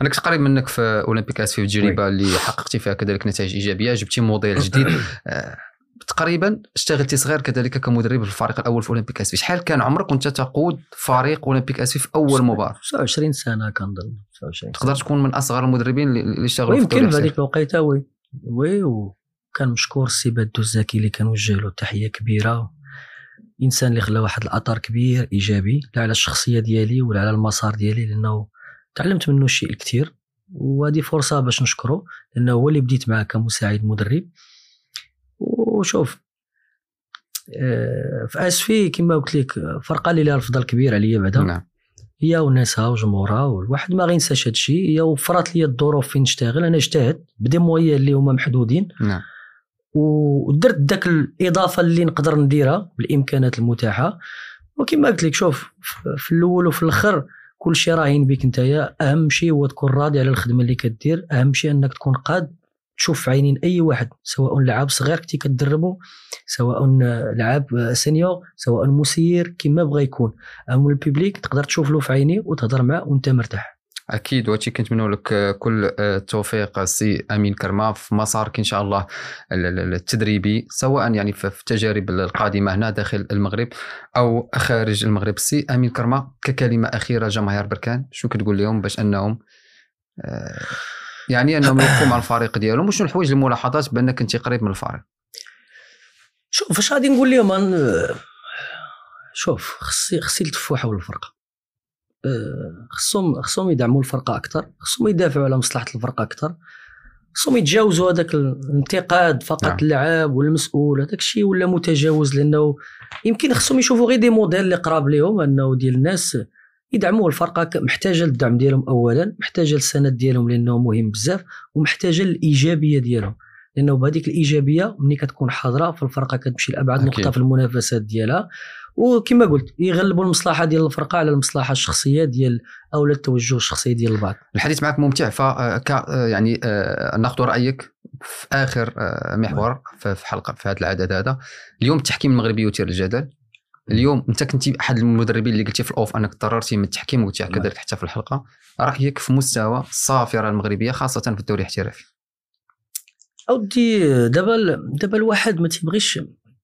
انا كنت قريب منك في اولمبيك اسفين في التجربه اللي حققتي فيها كذلك نتائج ايجابيه، جبتي موديل جديد تقريبا، اشتغلتي صغير كذلك كمدرب الفريق الاول في اولمبيك اسفين. شحال كان عمرك وانت تقود فريق اولمبيك اسفين في اول مباراه؟ 29 سنه كنظن، 29 تقدر تكون من اصغر المدربين اللي اشتغلوا في الدوري. يمكن في هذيك الوقيته وي وكان مشكور السي عبدو الذكي اللي كنوجه له تحيه كبيره، انسان اللي خلى واحد الاثر كبير ايجابي لا على الشخصيه ديالي ولا على المسار ديالي، لانه تعلمت منه الشيء الكثير. وهذه فرصه باش نشكره لانه هو اللي بديت معاه كمساعد مدرب. وشوف في اسفي كما قلت لك فرقه اللي لها الفضل كبير عليا بعدا، هي وناسها وجمهورها، والواحد ما غينساش هذا الشيء. هي وفرات لي الظروف فين نشتغل، انا اجتهدت بدمويه اللي هما محدودين، ودرت داك الاضافه اللي نقدر نديرها بالامكانات المتاحه. وكما قلت لك شوف في الاول وفي الاخر كل شيء راهين بك نتايا، اهم شيء هو تكون راضي على الخدمه اللي كدير، اهم شيء انك تكون قاد تشوف في عينين اي واحد، سواء لعاب صغير كنتي كتدربو، سواء لعاب سينيور، سواء مسير، كما بغى يكون اهم البيبليك تقدر تشوف له في عينيه وتهضر معاه وانت مرتاح. اكيد، وهادشي كنتمنوا لك كل التوفيق سي امين كرمة في مسارك ان شاء الله التدريبي، سواء يعني في التجارب القادمه هنا داخل المغرب او خارج المغرب. سي امين كرمة، ككلمه اخيره جماهير بركان شو كتقول لهم باش انهم يعني انهم يوقفوا مع الفريق ديالهم، وشنو الحوايج الملاحظات بانك انت قريب من الفريق؟ شوف اش غادي نقول لهم، شوف خصي يلتفوا حول الفرقه، خصهم يدعموا الفرقه اكثر، خصهم يدافعوا على مصلحه الفرقه اكثر، خصهم يتجاوزوا هذاك الانتقاد فقط للعاب والمسؤول، هذاك الشيء ولا متجاوز، لانه يمكن خصهم يشوفوا غير دي موديل اللي قراب لهم، انه ديال الناس يدعموا الفرقه، محتاجه الدعم ديالهم اولا، محتاجه السند ديالهم لانه مهم بزاف، ومحتاجه الايجابيه ديالهم، لانه بهذيك الايجابيه ملي كتكون حاضره في الفرقه كتمشي لابعد نقطه في المنافسات ديالها. وكما قلت يغلبوا المصلحه ديال الفرقه على المصلحه الشخصيه ديال او التوجه الشخصي ديال البعض. الحديث معك ممتع، ف يعني ناخذ رايك في اخر محور في حلقه في هذا العدد هذا. اليوم التحكيم المغربي يثير الجدل، اليوم انت كنتي احد المدربين اللي قلتي في الاوف انك تضررتي من التحكيم، وقلتي كذلك حتى في الحلقه. رايك في مستوى الصافره المغربيه خاصه في الدوري الاحترافي؟ اودي دابا الواحد ما تيبغيش،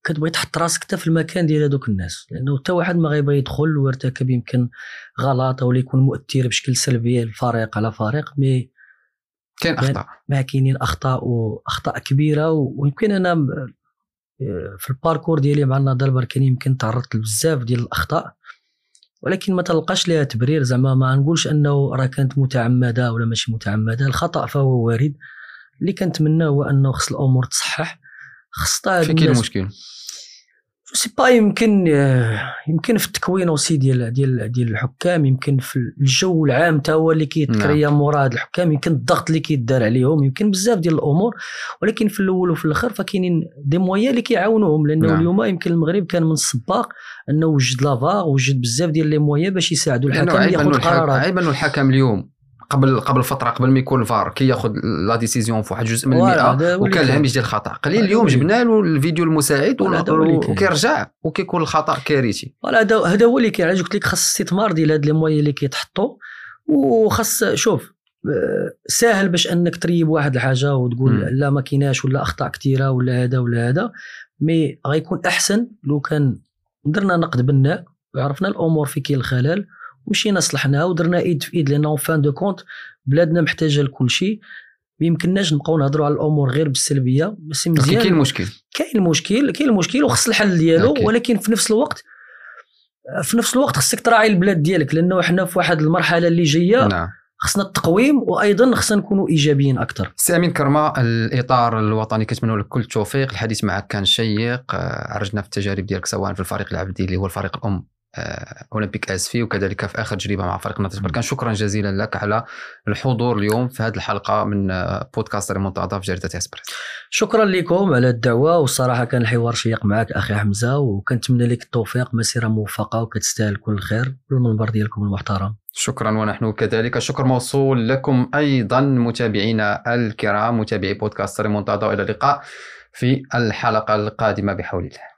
كتبغي تحط راسك حتى في المكان ديال هذوك الناس، لانه حتى واحد ما غيبغي يدخل ويرتكب يمكن غلط او يكون مؤثر بشكل سلبي الفريق على فريق. مي كاين اخطاء، ما كاينين اخطاء واخطاء كبيره، ويمكن انا في الباركور ديالي مع النهضه البركان يمكن تعرضت لبزاف ديال الاخطاء، ولكن ما تلقاش لها تبرير. زعما ما نقولش انه راه كانت متعمده ولا ماشي متعمده، الخطا فهو وارد. اللي كنتمناه هو انه خص الامور تصحح، خصها هذه المشكل سي با يمكن في التكوين اوسي ديال الحكام، يمكن في الجو العام تا هو اللي كيتكريا مورا هاد الحكام، يمكن الضغط اللي كيدار عليهم، يمكن بزاف ديال الامور. ولكن في الاول وفي الاخر فكاينين دي مويا اللي كيعاونوهم، لانه اليوم يمكن المغرب كان من السباق انه وجد لافار، وجد بزاف ديال لي مويا باش يساعدوا الحكم ياخذ القرارات. عيب انه الحكم اليوم قبل فتره قبل ما يكون الفار كياخذ لا ديسيزيون في واحد جزء من المئة، وكان الهامش ديال الخطا قليل. اليوم جبنا له الفيديو المساعد وكيرجع وكيكون الخطا كارثي. هذا هو اللي كيعالج. قلت لك خاص الاستثمار ديال هاد لي مويا اللي كيتحطوا، وخاص شوف ساهل باش انك تريب واحد الحاجه وتقول لا ما كايناش ولا اخطاء كثيره ولا هذا ولا هذا، مي غيكون احسن لو كان درنا نقد بناء وعرفنا الامور في كاين الخلل ومشينا صلحناها ودرنا ايد في ايد، لانه فان دو كونت بلادنا محتاجه لكل شيء، ما يمكنناش نبقاو نهضروا على الامور غير بالسلبيه. بس مزيان كاين المشكل، كاين المشكل وخص الحل ديالو، ولكن في نفس الوقت خصك تراعي البلاد ديالك، لانه حنا في واحد المرحله اللي جايه خصنا التقويم، وايضا خصنا نكونوا ايجابيين اكثر. سي امين كرمة، الاطار الوطني كنتمنوا لك كل التوفيق. الحديث معك كان شيق، عرجنا في التجارب ديالك سواء في الفريق العبدي اللي هو الفريق الام أولمبيك أسفين وكذلك في آخر تجربة مع فريق نهضة بركان. شكرا جزيلا لك على الحضور اليوم في هذه الحلقة من بودكاست ريمونتادا في جريدة إسبريس. شكرا لكم على الدعوة، والصراحة كان الحوار شيق معك أخي حمزة، وكنتمنى لك التوفيق، مسيرة موفقة وكتستاهل كل الخير والمنبر ديالكم المحترم. شكرا، ونحن كذلك شكر موصول لكم أيضا متابعينا الكرام، متابعي بودكاست ريمونتادا، وإلى اللقاء في الحلقة القادمة بحول الله.